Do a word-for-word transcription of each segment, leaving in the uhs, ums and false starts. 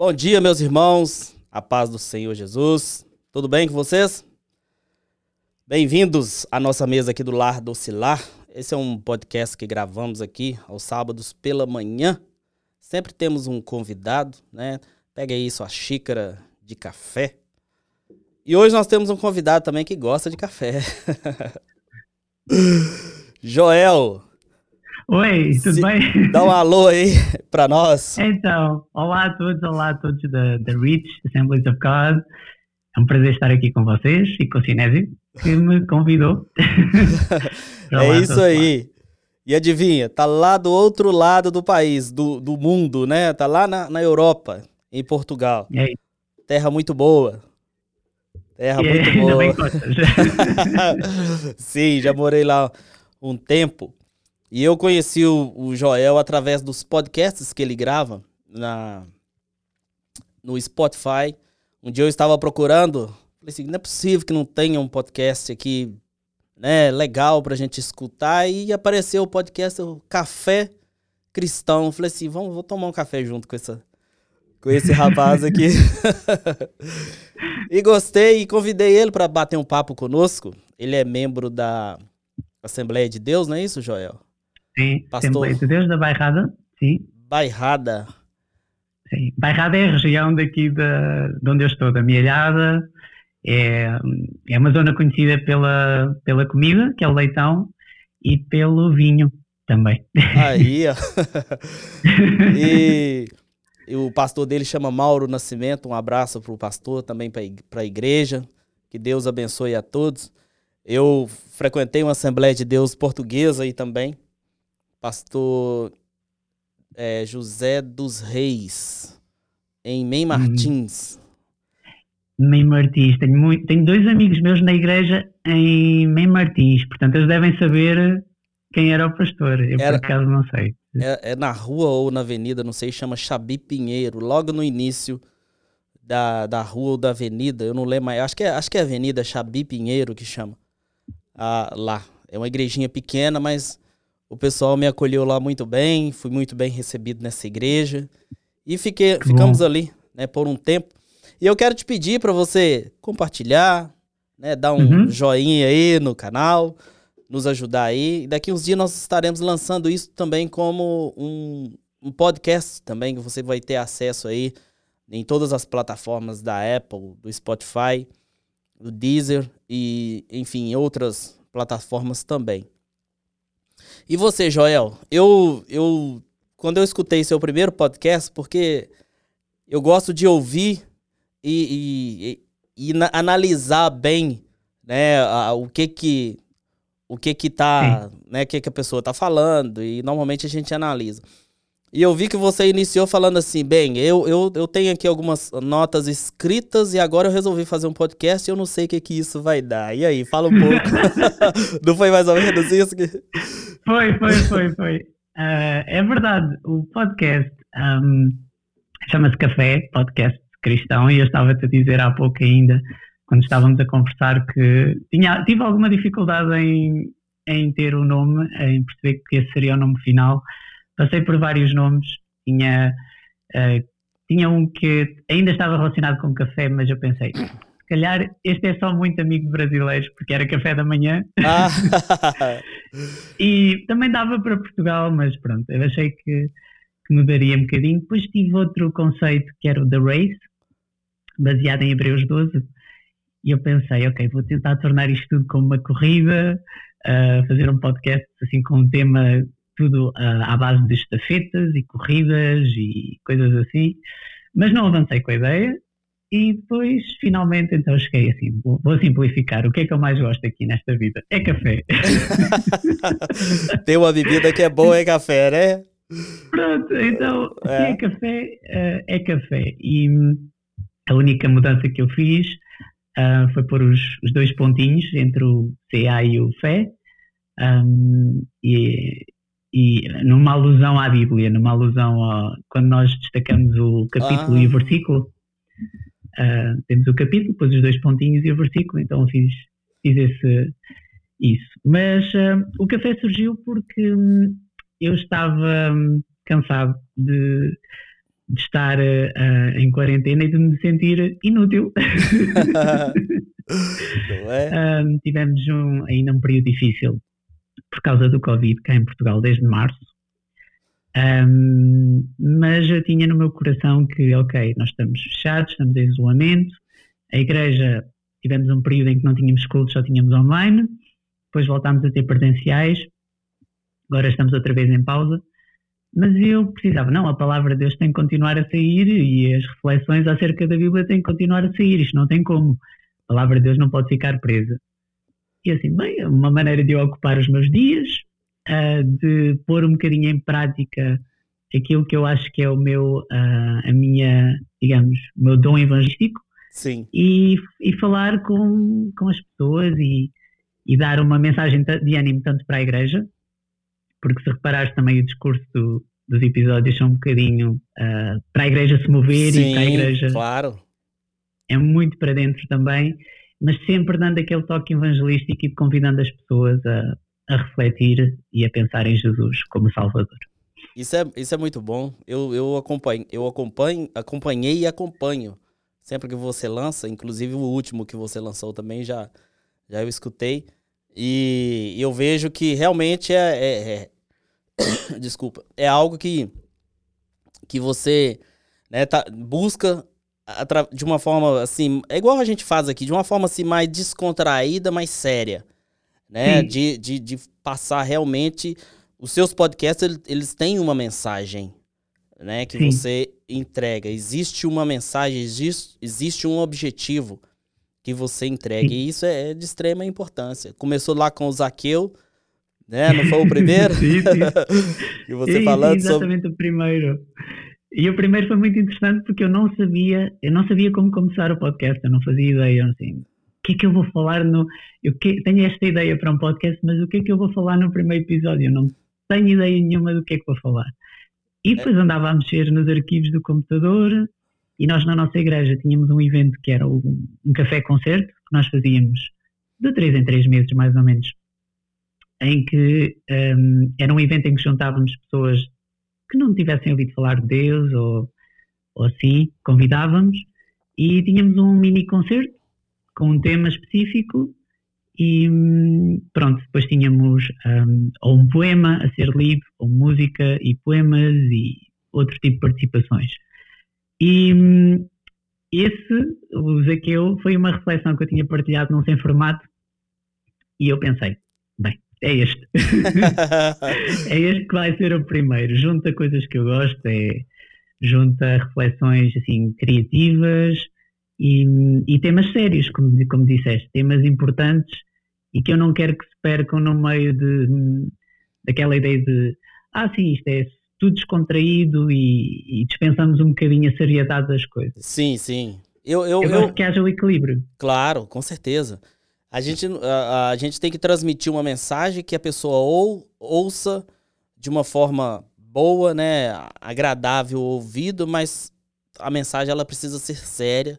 Bom dia, meus irmãos, a paz do Senhor Jesus, tudo bem com vocês? Bem-vindos à nossa mesa aqui do Lar Docilar. Esse é um podcast que gravamos aqui aos sábados pela manhã, sempre temos um convidado, né? Pega aí sua xícara de café, e hoje nós temos um convidado também que gosta de café, Joel. Oi, tudo Se, bem? Dá um alô aí para nós. Então, olá a todos, olá a todos da Rich Reach Assembly of God. É um prazer estar aqui com vocês e com o Cinesio, que me convidou. É isso aí. Lá. E adivinha, tá lá do outro lado do país, do, do mundo, né? Tá lá na, na Europa, em Portugal. E aí? Terra muito boa. Terra e muito é, boa. Também gostas. Sim, já morei lá um tempo. E eu conheci o, o Joel através dos podcasts que ele grava na, no Spotify. Um dia eu estava procurando, falei assim, não é possível que não tenha um podcast aqui, né, legal pra gente escutar. E apareceu o podcast o Café Cristão. Eu falei assim, vamos, vou tomar um café junto com, essa, com esse rapaz aqui. E gostei e convidei ele para bater um papo conosco. Ele é membro da Assembleia de Deus, não é isso, Joel? Sim, pastor. Assembleia de Deus da Bairrada, sim. Bairrada. Sim, Bairrada é a região daqui da, de onde eu estou, da Mealhada. É, é uma zona conhecida pela, pela comida, que é o leitão, e pelo vinho também. Aí, ó. E, e o pastor dele chama Mauro Nascimento. Um abraço para o pastor, também para a igreja. Que Deus abençoe a todos. Eu frequentei uma Assembleia de Deus portuguesa aí também. Pastor é, José dos Reis, em Mem Martins. Mem Martins. Tenho, muito, tenho dois amigos meus na igreja em Mem Martins. Portanto, eles devem saber quem era o pastor. Eu, era, por acaso, não sei. É, é na rua ou na avenida, não sei, chama Xabi Pinheiro. Logo no início da, da rua ou da avenida, eu não lembro mais. Acho que é, acho que é a avenida Xabi Pinheiro que chama. Ah, lá. É uma igrejinha pequena, mas o pessoal me acolheu lá muito bem, fui muito bem recebido nessa igreja e fiquei, ficamos ali, né, por um tempo. E eu quero te pedir para você compartilhar, né, dar um uhum. joinha aí no canal, nos ajudar aí. Daqui uns dias nós estaremos lançando isso também como um, um podcast também, que você vai ter acesso aí em todas as plataformas da Apple, do Spotify, do Deezer e, enfim, outras plataformas também. E você, Joel? Eu, eu, quando eu escutei seu primeiro podcast, porque eu gosto de ouvir e, e, e, e analisar bem, né, a, o que que, o que que tá, né, o que que a pessoa tá falando, e normalmente a gente analisa. E eu vi que você iniciou falando assim, bem, eu, eu, eu tenho aqui algumas notas escritas e agora eu resolvi fazer um podcast e eu não sei o que, que isso vai dar. E aí, fala um pouco. Não foi mais ou menos isso? Que... Foi, foi, foi, foi. Uh, é verdade, o podcast um, chama-se Café, Podcast Cristão, e eu estava-te a dizer há pouco ainda, quando estávamos a conversar, que tinha, tive alguma dificuldade em, em ter o nome, em perceber que esse seria o nome final. Passei por vários nomes, tinha, uh, tinha um que ainda estava relacionado com café, mas eu pensei, se calhar este é só muito amigo de brasileiros, porque era café da manhã. Ah. E também dava para Portugal, mas pronto, eu achei que, que mudaria um bocadinho. Depois tive outro conceito que era o The Race, baseado em Hebreus doze, e eu pensei, ok, vou tentar tornar isto tudo como uma corrida, uh, fazer um podcast assim com um tema... tudo uh, à base de estafetas e corridas e coisas assim, mas não avancei com a ideia e depois finalmente então cheguei assim, vou, vou simplificar, o que é que eu mais gosto aqui nesta vida? É café. Tem uma bebida que é boa, é café, né? Pronto, então se é café, uh, é café. E a única mudança que eu fiz uh, foi pôr os, os dois pontinhos entre o C A e o Fé, um, e E numa alusão à Bíblia, numa alusão a quando nós destacamos o capítulo ah. e o versículo, uh, temos o capítulo, depois os dois pontinhos e o versículo, então fiz, fiz esse, isso. Mas uh, o café surgiu porque eu estava cansado de, de estar uh, uh, em quarentena e de me sentir inútil. Não é? um, tivemos um, ainda um período difícil por causa do Covid cá em Portugal desde março, um, mas eu tinha no meu coração que ok, nós estamos fechados, estamos em isolamento, a igreja, tivemos um período em que não tínhamos cultos, só tínhamos online, depois voltámos a ter presenciais, agora estamos outra vez em pausa, mas eu precisava, não, a palavra de Deus tem que continuar a sair e as reflexões acerca da Bíblia têm que continuar a sair, isto não tem como, a palavra de Deus não pode ficar presa. E assim, bem, uma maneira de eu ocupar os meus dias, uh, de pôr um bocadinho em prática aquilo que eu acho que é o meu, uh, a minha, digamos, o meu dom evangelístico. Sim. E, e falar com, com as pessoas e, e dar uma mensagem de ânimo tanto para a igreja, porque se reparares também o discurso do, dos episódios são um bocadinho uh, para a igreja se mover. Sim, e para a igreja... claro. É muito para dentro também, mas sempre dando aquele toque evangelístico e convidando as pessoas a, a refletir e a pensar em Jesus como Salvador. Isso é, isso é muito bom. Eu, eu, acompanho, eu acompanho, acompanhei e acompanho. Sempre que você lança, inclusive o último que você lançou também, já, já eu escutei. E eu vejo que realmente é... é, é desculpa. É algo que, que você, né, tá, busca... de uma forma assim, é igual a gente faz aqui, de uma forma assim mais descontraída, mais séria, né? De, de, de passar realmente, os seus podcasts, eles têm uma mensagem, né? Que Sim. você entrega, existe uma mensagem, existe, existe um objetivo que você entrega, Sim. e isso é de extrema importância. Começou lá com o Zaqueu, né? Não foi o primeiro? Sim, sim. E você falando sobre... Exatamente o primeiro. E o primeiro foi muito interessante porque eu não sabia, eu não sabia como começar o podcast, eu não fazia ideia, assim, o que é que eu vou falar no... Eu que, tenho esta ideia para um podcast, mas o que é que eu vou falar no primeiro episódio? Eu não tenho ideia nenhuma do que é que vou falar. E depois andava a mexer nos arquivos do computador e nós na nossa igreja tínhamos um evento que era um, um café-concerto que nós fazíamos de três em três meses, mais ou menos, em que um, era um evento em que juntávamos pessoas que não tivessem ouvido falar de Deus ou, ou assim, convidávamos e tínhamos um mini concerto com um tema específico e pronto, depois tínhamos um, ou um poema a ser lido, ou música e poemas e outro tipo de participações. E esse, o Zaqueu, foi uma reflexão que eu tinha partilhado num sem formato e eu pensei, bem, é este. É este que vai ser o primeiro. Junta coisas que eu gosto, é, junta reflexões assim, criativas e, e temas sérios, como, como disseste, temas importantes e que eu não quero que se percam no meio de, daquela ideia de ah, sim, isto é tudo descontraído e, e dispensamos um bocadinho a seriedade das coisas. Sim, sim. Eu, eu, eu gosto eu... que haja o equilíbrio. Claro, com certeza. A gente, a, a gente tem que transmitir uma mensagem que a pessoa ou, ouça de uma forma boa, né, agradável ao ouvido, mas a mensagem ela precisa ser séria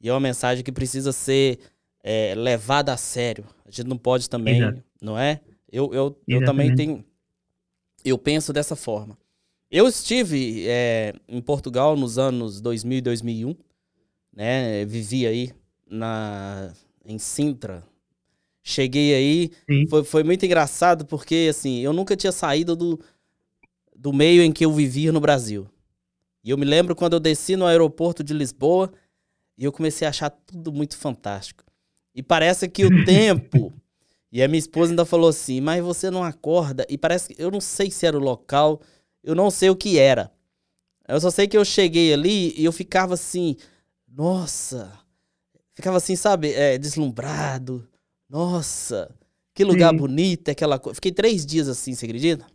e é uma mensagem que precisa ser é, levada a sério. A gente não pode também, Exato. Não é? Eu, eu, eu também tenho... Eu penso dessa forma. Eu estive é, em Portugal nos anos dois mil e dois mil e um, né, vivi aí na... em Sintra, cheguei aí, foi, foi muito engraçado porque, assim, eu nunca tinha saído do, do meio em que eu vivia no Brasil. E eu me lembro quando eu desci no aeroporto de Lisboa e eu comecei a achar tudo muito fantástico. E parece que o tempo, e a minha esposa ainda falou assim, mas você não acorda, e parece que, eu não sei se era o local, eu não sei o que era. Eu só sei que eu cheguei ali e eu ficava assim, nossa... Ficava assim, sabe, é, deslumbrado. Nossa, que lugar Sim. bonito, aquela coisa. Fiquei três dias assim, você acredita?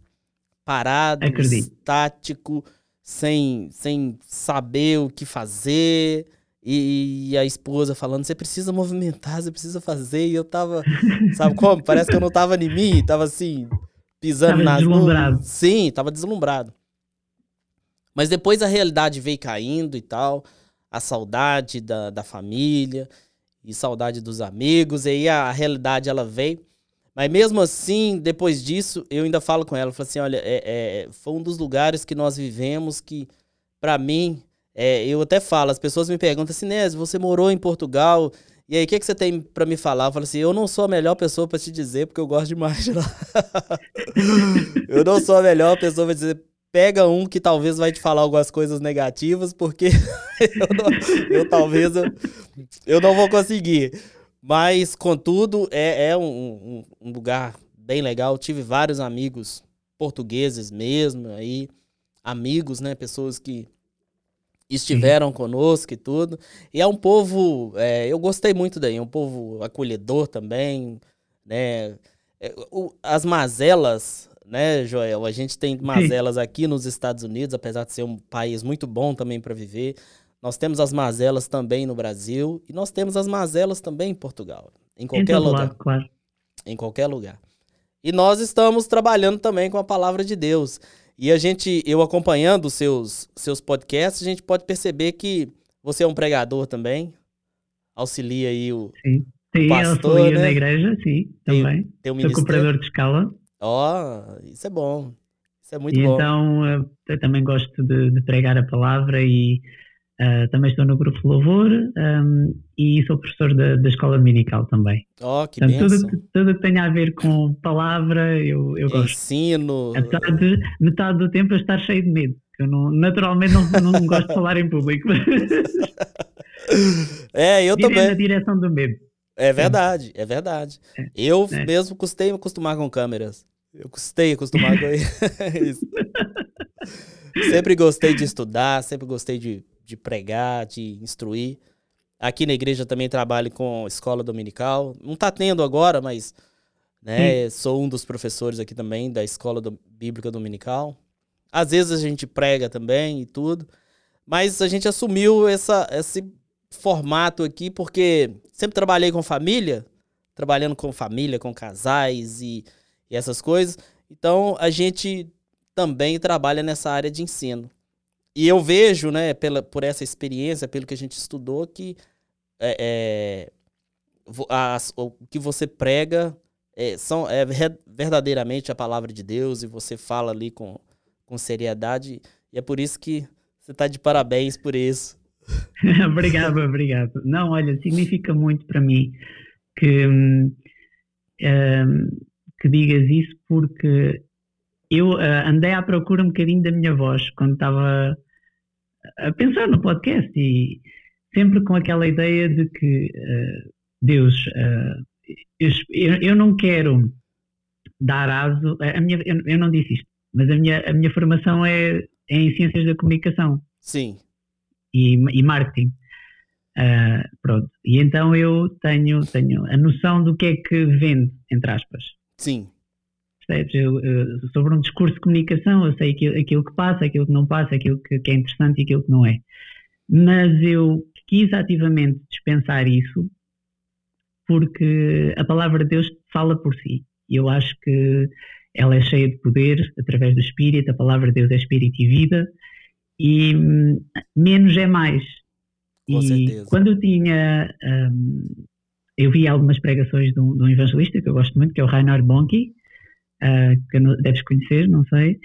Parado, Acredito. estático, sem, sem saber o que fazer. E, e a esposa falando, você precisa movimentar, você precisa fazer. E eu tava, sabe como? Parece que eu não tava em mim, tava assim, pisando nas nuvens. Sim, tava deslumbrado. Mas depois a realidade veio caindo e tal. A saudade da, da família e saudade dos amigos, e aí a, a realidade ela veio. Mas mesmo assim, depois disso, eu ainda falo com ela, eu falo assim, olha, é, é, foi um dos lugares que nós vivemos que para mim, é, eu até falo, as pessoas me perguntam assim, Cinesio, você morou em Portugal, e aí o que, que você tem para me falar? Eu falo assim, eu não sou a melhor pessoa para te dizer, porque eu gosto demais de lá. Eu não sou a melhor pessoa para dizer, pega um que talvez vai te falar algumas coisas negativas, porque eu, não, eu talvez, eu, eu não vou conseguir. Mas, contudo, é, é um, um, um lugar bem legal. Tive vários amigos portugueses mesmo, aí, amigos, né, pessoas que estiveram conosco e tudo. E é um povo, é, eu gostei muito daí, é um povo acolhedor também, né, as mazelas... Né, Joel? A gente tem mazelas aqui nos Estados Unidos, apesar de ser um país muito bom também para viver. Nós temos as mazelas também no Brasil e nós temos as mazelas também em Portugal, em qualquer lugar. Claro. Em qualquer lugar. E nós estamos trabalhando também com a palavra de Deus. E a gente, eu acompanhando os seus, seus podcasts, a gente pode perceber que você é um pregador também, auxilia aí o, sim. Sim, o pastor, auxilia, né? Da igreja, sim, também. Tem, tem um ministério. Sou cumpridor de escala. Ó, oh, isso é bom, isso é muito e bom. Então, eu, eu também gosto de, de pregar a palavra e uh, também estou no grupo Louvor um, e sou professor da, da escola dominical também. Ó, oh, que então, bênção. Tudo, tudo que tem a ver com palavra, eu, eu gosto. Ensino. Apesar de metade do tempo eu estar cheio de medo, que eu não, naturalmente não, não gosto de falar em público. É, eu Direi também. Na direção do medo. É verdade, é, é verdade. É. Eu é. mesmo custei me acostumar com câmeras. Eu custei acostumar com isso. Sempre gostei de estudar, sempre gostei de, de pregar, de instruir. Aqui na igreja também trabalho com escola dominical. Não está tendo agora, mas né, sou um dos professores aqui também da escola do, bíblica dominical. Às vezes a gente prega também e tudo. Mas a gente assumiu essa, esse formato aqui porque... Sempre trabalhei com família, trabalhando com família, com casais e, e essas coisas. Então, a gente também trabalha nessa área de ensino. E eu vejo, né, pela, por essa experiência, pelo que a gente estudou, que é, é, a, o que você prega é, são, é verdadeiramente a palavra de Deus e você fala ali com, com seriedade. E é por isso que você está de parabéns por isso. Obrigado, obrigado. Não, olha, significa muito para mim que, um, que digas isso, porque eu uh, andei à procura um bocadinho da minha voz quando estava a pensar no podcast e sempre com aquela ideia de que uh, Deus, uh, eu, eu não quero dar aso, a minha, eu, eu não disse isto, mas a minha, a minha formação é, é em ciências da comunicação. Sim. E, e marketing, uh, pronto, e então eu tenho, tenho a noção do que é que vende, entre aspas. Sim. Eu, eu, sobre um discurso de comunicação, eu sei aquilo, aquilo que passa, aquilo que não passa, aquilo que, que é interessante e aquilo que não é. Mas eu quis ativamente dispensar isso porque a palavra de Deus fala por si. Eu acho que ela é cheia de poder através do Espírito, a palavra de Deus é Espírito e vida. E menos é mais. Com e certeza. Quando eu tinha um, eu vi algumas pregações de um, de um evangelista que eu gosto muito, que é o Reinhard Bonnke, uh, que não, deves conhecer, não sei,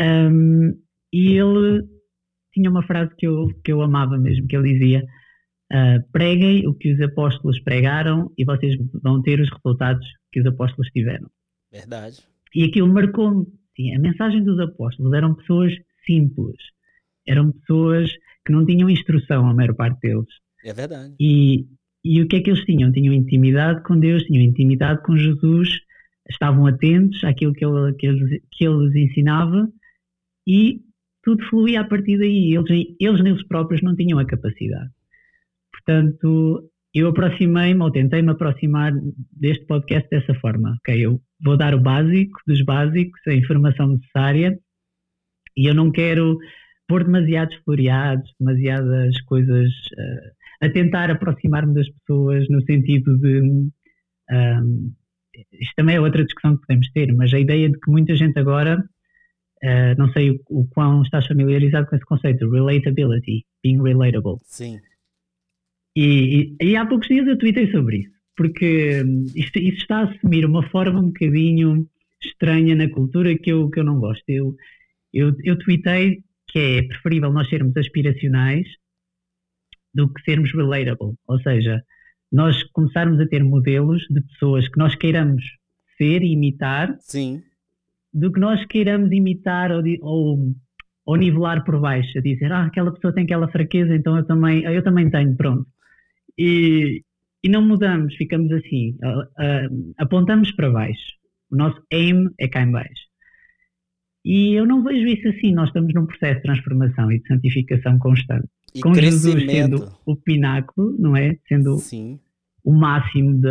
um, e ele tinha uma frase que eu, que eu amava mesmo, que ele dizia uh, preguem o que os apóstolos pregaram e vocês vão ter os resultados que os apóstolos tiveram. Verdade. E aquilo marcou-me. Sim, a mensagem dos apóstolos eram pessoas simples, eram pessoas que não tinham instrução, a maior parte deles. É verdade. E, e o que é que eles tinham? Tinham intimidade com Deus, tinham intimidade com Jesus, estavam atentos àquilo que ele, que ele, que ele lhes ensinava e tudo fluía a partir daí. Eles, eles neles próprios não tinham a capacidade. Portanto, eu aproximei-me, ou tentei-me aproximar deste podcast dessa forma. Okay, eu vou dar o básico dos básicos, a informação necessária. E eu não quero pôr demasiados floreados, demasiadas coisas uh, a tentar aproximar-me das pessoas no sentido de... Um, isto também é outra discussão que podemos ter, mas a ideia de que muita gente agora, uh, não sei o, o quão estás familiarizado com esse conceito, relatability, being relatable. Sim. E, e, e há poucos dias eu tweetei sobre isso, porque isto, isto está a assumir uma forma um bocadinho estranha na cultura que eu, que eu não gosto. Eu... Eu, eu tuitei que que é preferível nós sermos aspiracionais do que sermos relatable, ou seja, nós começarmos a ter modelos de pessoas que nós queiramos ser e imitar, sim, do que nós queiramos imitar ou, ou, ou nivelar por baixo, dizer, ah, aquela pessoa tem aquela fraqueza, então eu também, eu também tenho, pronto. E, e não mudamos, ficamos assim, apontamos para baixo, o nosso aim é cá em baixo. E eu não vejo isso assim, nós estamos num processo de transformação e de santificação constante. E com Jesus sendo o pináculo, não é? Sendo sim, o máximo de,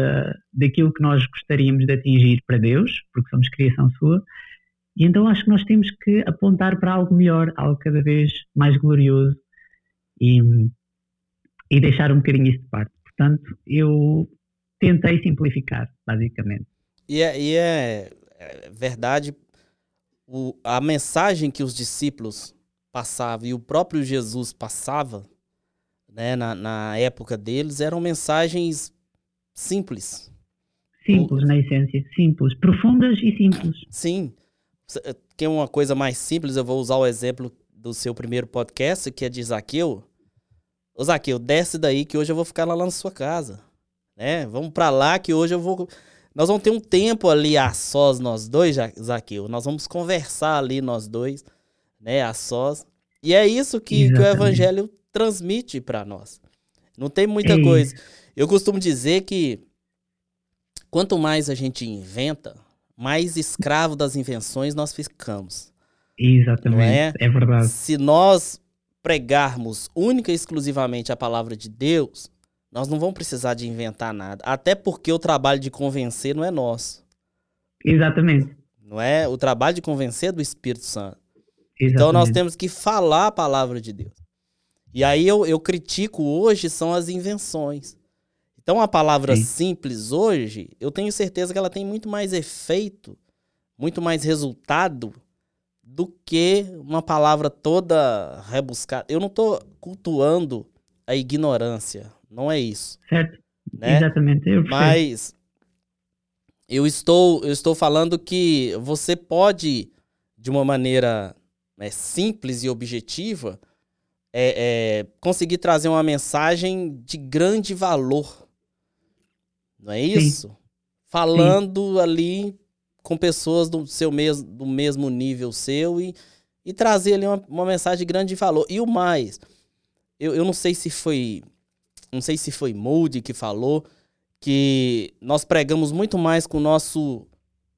daquilo que nós gostaríamos de atingir para Deus, porque somos criação sua. E então acho que nós temos que apontar para algo melhor, algo cada vez mais glorioso e, e deixar um bocadinho isso de parte. Portanto, eu tentei simplificar, basicamente. E é, e é verdade, o, a mensagem que os discípulos passavam e o próprio Jesus passava, né, na, na época deles, eram mensagens simples. Simples, o, na essência, simples, profundas e simples. Sim, que é uma coisa mais simples, eu vou usar o exemplo do seu primeiro podcast, que é de Zaqueu. Ô Zaqueu, desce daí que hoje eu vou ficar lá, lá na sua casa, né? Vamos pra lá que hoje eu vou... Nós vamos ter um tempo ali a sós, nós dois, Zaqueu. Nós vamos conversar ali, nós dois, né, a sós. E é isso que, que o Evangelho transmite para nós. Não tem muita é coisa. Eu costumo dizer que quanto mais a gente inventa, mais escravo das invenções nós ficamos. Exatamente, não é? É verdade. Se nós pregarmos única e exclusivamente a palavra de Deus... Nós não vamos precisar de inventar nada. Até porque o trabalho de convencer não é nosso. Exatamente. Não é? O trabalho de convencer é do Espírito Santo. Exatamente. Então nós temos que falar a palavra de Deus. E aí eu, eu critico hoje são as invenções. Então a palavra sim, simples hoje, eu tenho certeza que ela tem muito mais efeito, muito mais resultado do que uma palavra toda rebuscada. Eu não estou cultuando a ignorância. Não é isso. Certo, né? Exatamente. Eu Mas eu estou, eu estou falando que você pode, de uma maneira, né, simples e objetiva, é, é, conseguir trazer uma mensagem de grande valor. Não é isso? Sim. Falando sim, ali com pessoas do, seu mes- do mesmo nível seu e, e trazer ali uma, uma mensagem de grande valor. E o mais, eu, eu não sei se foi... Não sei se foi Moody que falou que nós pregamos muito mais com o nosso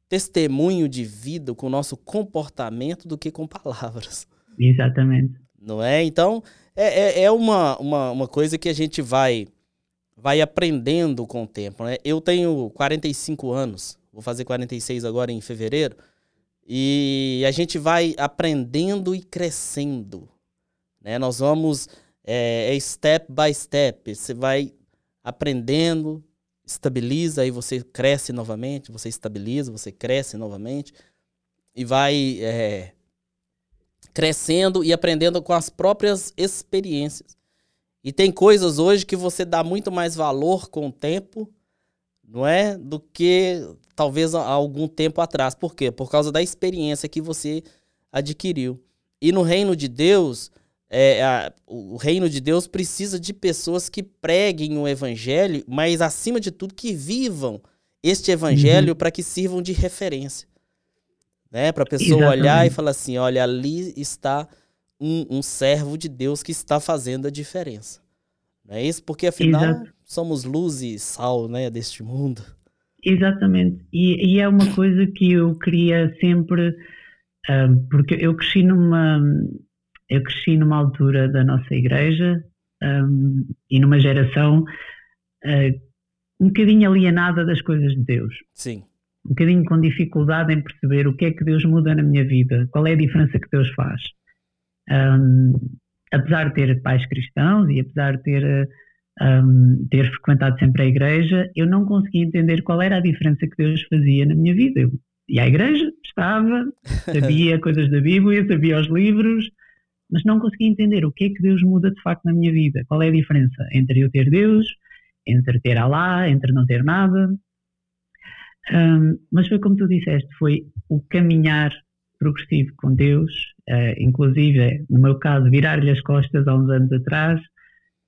testemunho de vida, com o nosso comportamento, do que com palavras. Exatamente. Não é? Então, é, é, é uma, uma, uma coisa que a gente vai, vai aprendendo com o tempo, né? Eu tenho quarenta e cinco anos, vou fazer quarenta e seis agora em fevereiro, e a gente vai aprendendo e crescendo, né? Nós vamos... É step by step, você vai aprendendo, estabiliza, aí você cresce novamente, você estabiliza, você cresce novamente e vai é, crescendo e aprendendo com as próprias experiências. E tem coisas hoje que você dá muito mais valor com o tempo, não é? Do que talvez há algum tempo atrás. Por quê? Por causa da experiência que você adquiriu. E no reino de Deus... É, a, o reino de Deus precisa de pessoas que preguem o evangelho, mas acima de tudo que vivam este evangelho, uhum, para que sirvam de referência, né? Para a pessoa exatamente olhar e falar assim, olha, ali está um, um servo de Deus que está fazendo a diferença. Não é isso? Porque afinal exato, somos luz e sal, né, deste mundo. Exatamente, e, e é uma coisa que eu queria sempre, uh, porque eu cresci numa... Eu cresci numa altura da nossa igreja um, e numa geração uh, um bocadinho alienada das coisas de Deus. Sim. Um bocadinho com dificuldade em perceber o que é que Deus muda na minha vida, qual é a diferença que Deus faz. Um, apesar de ter pais cristãos e apesar de ter, um, ter frequentado sempre a igreja, eu não conseguia entender qual era a diferença que Deus fazia na minha vida. Eu ia à igreja, estava, sabia coisas da Bíblia, sabia os livros... Mas não consegui entender o que é que Deus muda de facto na minha vida. Qual é a diferença entre eu ter Deus, entre ter Alá, entre não ter nada. Um, mas foi como tu disseste, foi o caminhar progressivo com Deus, uh, inclusive, no meu caso, virar-lhe as costas há uns anos atrás,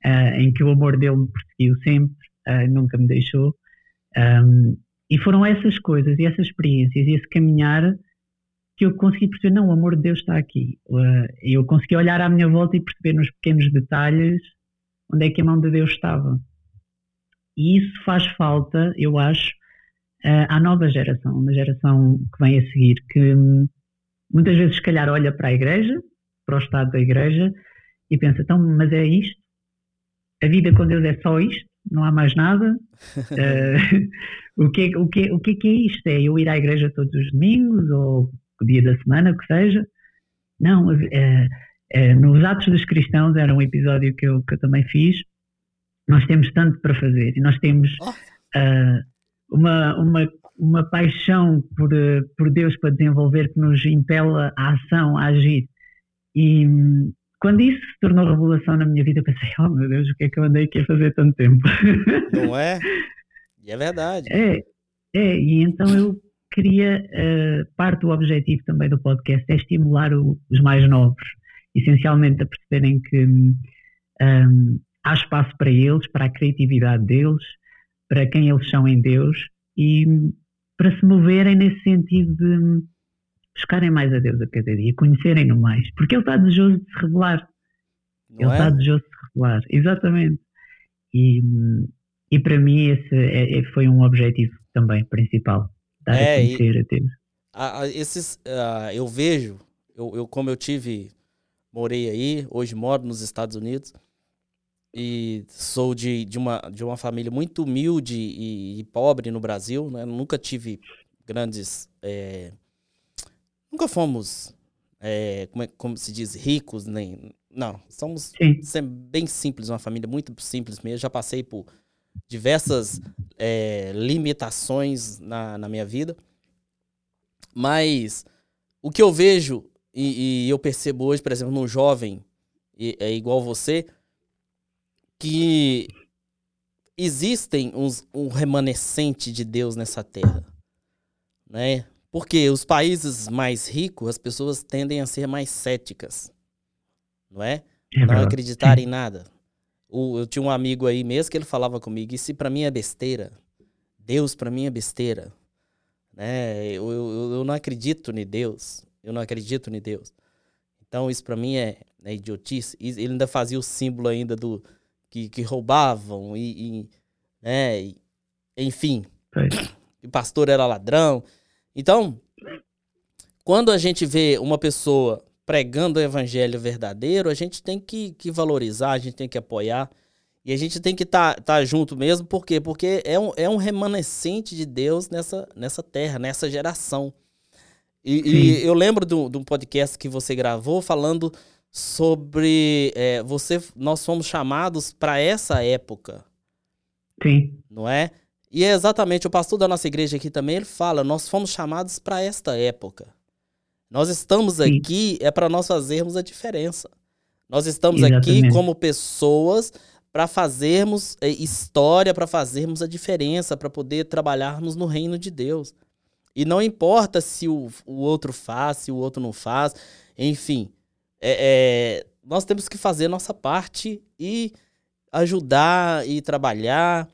uh, em que o amor dele me perseguiu sempre, uh, nunca me deixou. Um, e foram essas coisas e essas experiências e esse caminhar que eu consegui perceber, não, o amor de Deus está aqui. Uh, eu consegui olhar à minha volta e perceber nos pequenos detalhes onde é que a mão de Deus estava. E isso faz falta, eu acho, à nova geração, uma geração que vem a seguir, que muitas vezes se calhar olha para a igreja, para o estado da igreja, e pensa, então, mas é isto? A vida com Deus é só isto? Não há mais nada? uh, o, que é, o, que é, o que é que é isto? É eu ir à igreja todos os domingos, ou o dia da semana, o que seja? Não, uh, uh, nos Atos dos Cristãos, era um episódio que eu, que eu também fiz, nós temos tanto para fazer, e nós temos... Uh, Uma, uma, uma paixão por, por Deus para desenvolver que nos impela à ação, a agir. E quando isso se tornou revelação na minha vida, pensei, oh meu Deus, o que é que eu andei aqui a fazer tanto tempo? Não é? E é verdade. É, é e então eu queria, uh, parte do objetivo também do podcast é estimular o, os mais novos, essencialmente a perceberem que um, há espaço para eles, para a criatividade deles, para quem eles são em Deus e para se moverem nesse sentido de buscarem mais a Deus a cada dia, conhecerem-no mais, porque Ele está desejoso de se revelar. Não ele é? Está desejoso de se revelar, exatamente. E, e para mim esse é, foi um objetivo também principal, dar é, a conhecer e, a Deus. A, a, esses, a, eu vejo, eu, eu como eu tive, morei aí, hoje moro nos Estados Unidos, e sou de, de, uma, de uma família muito humilde e, e pobre no Brasil, né? Nunca tive grandes... É, nunca fomos, é, como, é, como se diz, ricos, nem... Não, somos bem simples, uma família muito simples mesmo. Já passei por diversas é, limitações na, na minha vida. Mas o que eu vejo, e, e eu percebo hoje, por exemplo, num jovem e, é igual você... que existem uns, um remanescente de Deus nessa terra, né? Porque os países mais ricos, as pessoas tendem a ser mais céticas, não é? Não acreditar em nada. O, eu tinha um amigo aí mesmo que ele falava comigo, isso para mim é besteira, Deus para mim é besteira, né? Eu, eu, eu não acredito em Deus, eu não acredito em Deus. Então isso para mim é, é idiotice. E ele ainda fazia o símbolo ainda do... Que, que roubavam, e, e, né, e, enfim, o pastor era ladrão. Então, quando a gente vê uma pessoa pregando o evangelho verdadeiro, a gente tem que, que valorizar, a gente tem que apoiar, e a gente tem que estar tá, tá junto mesmo. Por quê? Porque é um, é um remanescente de Deus nessa, nessa terra, nessa geração. E, e eu lembro de um podcast que você gravou falando... sobre é, você, nós fomos chamados para essa época. Sim. Não é? E é exatamente, o pastor da nossa igreja aqui também, ele fala, nós fomos chamados para esta época. Nós estamos Sim. aqui, é para nós fazermos a diferença. Nós estamos exatamente. Aqui como pessoas para fazermos história, para fazermos a diferença, para poder trabalharmos no reino de Deus. E não importa se o, o outro faz, se o outro não faz, enfim... É, é, nós temos que fazer a nossa parte e ajudar e trabalhar,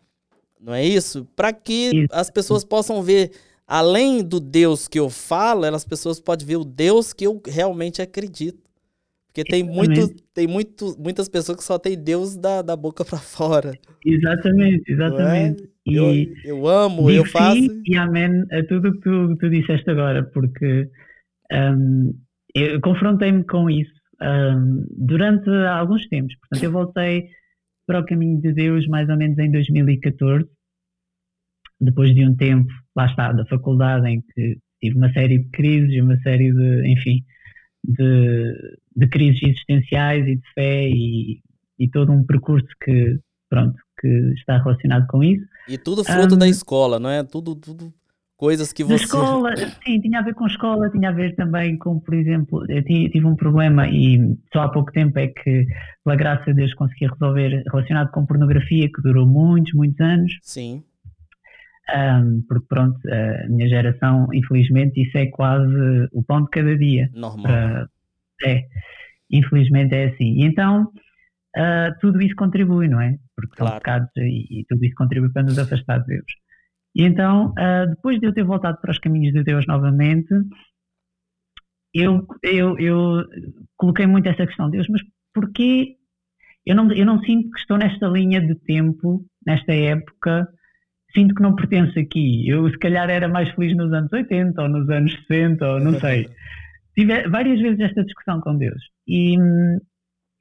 não é isso? Para que isso. As pessoas possam ver, além do Deus que eu falo, as pessoas podem ver o Deus que eu realmente acredito. Porque tem, muito, tem muito, muitas pessoas que só tem Deus da, da boca para fora. Exatamente, exatamente. É? E eu, eu amo, eu faço. E amém a tudo que tu, tu disseste agora, porque... Um... Eu confrontei-me com isso um, durante alguns tempos. Portanto, eu voltei para o caminho de Deus mais ou menos em dois mil e catorze, depois de um tempo, lá está, da faculdade, em que tive uma série de crises, uma série de, enfim, de, de crises existenciais e de fé e, e todo um percurso que, pronto, que está relacionado com isso. E tudo fruto um, da escola, não é? Tudo, tudo... Coisas que você... Escola, sim, tinha a ver com escola, tinha a ver também com, por exemplo, eu tive um problema e só há pouco tempo é que, pela graça de Deus, consegui resolver relacionado com pornografia, que durou muitos, muitos anos. Sim. Um, porque pronto, a minha geração, infelizmente, isso é quase o pão de cada dia. Normal. Uh, é, infelizmente é assim. E então, uh, tudo isso contribui, não é? Porque claro. São pecados e, e tudo isso contribui para nos afastar de Deus. E então, uh, depois de eu ter voltado para os caminhos de Deus novamente, eu, eu, eu coloquei muito essa questão, Deus, mas porquê? Eu não, eu não sinto que estou nesta linha de tempo, nesta época, sinto que não pertenço aqui. Eu, se calhar, era mais feliz nos anos oitenta, ou nos anos sessenta, ou não sei. Tive várias vezes esta discussão com Deus. E,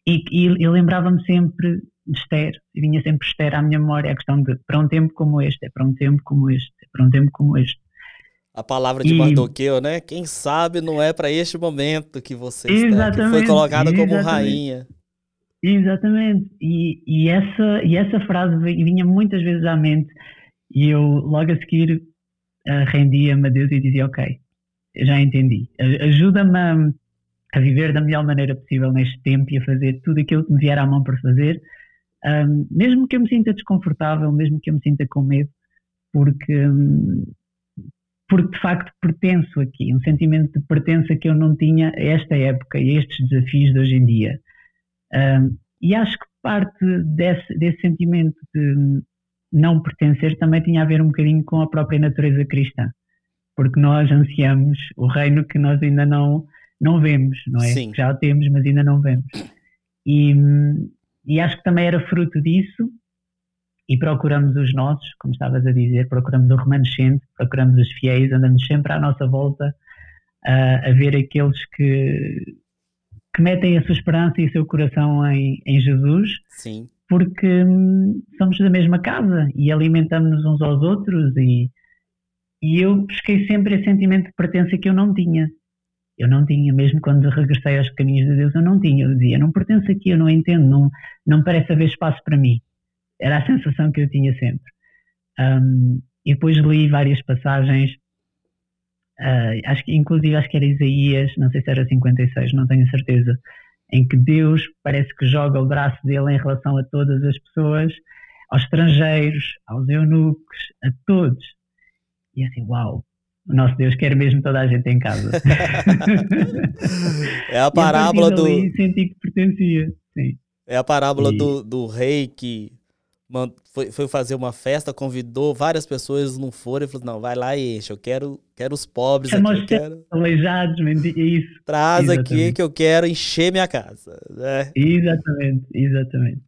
e, e eu lembrava-me sempre de Esther, e vinha sempre Esther à minha memória, a questão de, para um tempo como este, é para um tempo como este, é para um tempo como este. A palavra de e... Mardoqueu, né? Quem sabe não é para este momento que você está, que foi colocada como rainha. Exatamente. E, e, essa, e essa frase vinha muitas vezes à mente. E eu, logo a seguir, uh, rendia-me a Deus e dizia, ok, já entendi. Ajuda-me a, a viver da melhor maneira possível neste tempo e a fazer tudo aquilo que me vier à mão para fazer. Um, mesmo que eu me sinta desconfortável, mesmo que eu me sinta com medo, porque, um, porque de facto pertenço aqui. Um sentimento de pertença que eu não tinha a esta época e a estes desafios de hoje em dia. Um, e acho que parte desse, desse sentimento de... não pertencer também tinha a ver um bocadinho com a própria natureza cristã, porque nós ansiamos o reino que nós ainda não, não vemos, não é? Sim. Já o temos, mas ainda não vemos. E, e acho que também era fruto disso, e procuramos os nossos, como estavas a dizer, procuramos o remanescente, procuramos os fiéis, andamos sempre à nossa volta uh, a ver aqueles que, que metem a sua esperança e o seu coração em, em Jesus. Sim. Porque somos da mesma casa e alimentamos-nos uns aos outros e, e eu busquei sempre esse sentimento de pertença que eu não tinha. Eu não tinha, mesmo quando regressei aos caminhos de Deus, eu não tinha. Eu dizia, não pertenço aqui, eu não entendo, não, não parece haver espaço para mim. Era a sensação que eu tinha sempre. Um, e depois li várias passagens, uh, acho que, inclusive acho que era Isaías, não sei se era cinquenta e seis, não tenho certeza, em que Deus parece que joga o braço dele em relação a todas as pessoas, aos estrangeiros, aos eunucos, a todos. E assim, uau, o nosso Deus quer mesmo toda a gente em casa. É a parábola do... E senti que pertencia, sim. É a parábola e... do, do rei que foi, foi fazer uma festa, convidou várias pessoas, não foram, e falou, não, vai lá e enche, eu quero, quero os pobres é aqui, eu quero... aleijados, isso. Traz exatamente. Aqui que eu quero encher minha casa. Né? Exatamente, exatamente.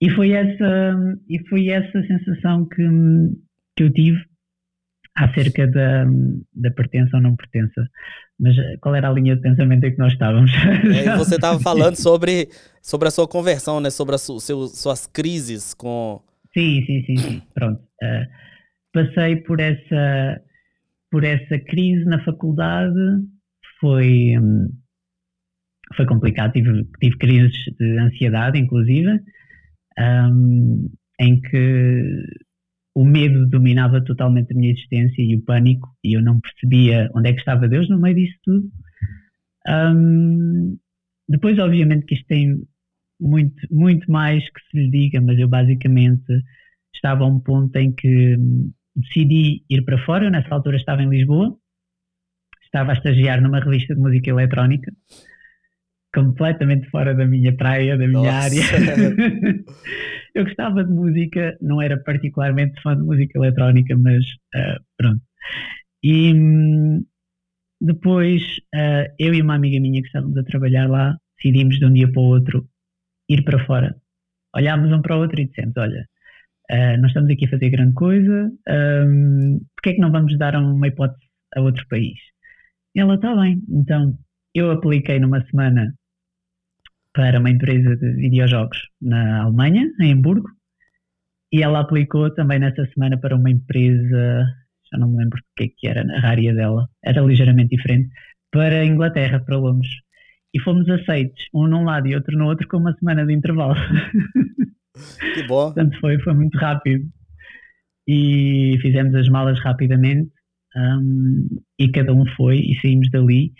E foi essa, e foi essa sensação que, que eu tive acerca da, da pertença ou não pertença. Mas qual era a linha de pensamento em que nós estávamos? É, você estava falando sobre, sobre a sua conversão, né? Sobre as su, suas crises com... Sim, sim, sim, sim. Pronto. Uh, passei por essa, por essa crise na faculdade, foi, um, foi complicado, tive, tive crises de ansiedade, inclusive, um, em que o medo dominava totalmente a minha existência e o pânico, e eu não percebia onde é que estava Deus no meio disso tudo. Um, depois, obviamente, que isto tem... muito, muito mais que se lhe diga, mas eu basicamente estava a um ponto em que decidi ir para fora. Eu, nessa altura, estava em Lisboa, estava a estagiar numa revista de música eletrónica, completamente fora da minha praia, da minha Nossa. Área. Eu gostava de música, não era particularmente fã de música eletrónica, mas uh, pronto. E um, depois, uh, eu e uma amiga minha que estávamos a trabalhar lá, decidimos de um dia para o outro ir para fora. Olhámos um para o outro e dissemos, olha, uh, nós estamos aqui a fazer grande coisa, um, porque é que não vamos dar uma hipótese a outro país? E ela, está bem. Então, eu apliquei numa semana para uma empresa de videojogos na Alemanha, em Hamburgo, e ela aplicou também nessa semana para uma empresa, já não me lembro do que é que era, a área dela, era ligeiramente diferente, para a Inglaterra, para Londres. E fomos aceitos, um num lado e outro no outro, com uma semana de intervalo. Que bom! Portanto, foi, foi muito rápido. E fizemos as malas rapidamente, um, e cada um foi, e saímos dali.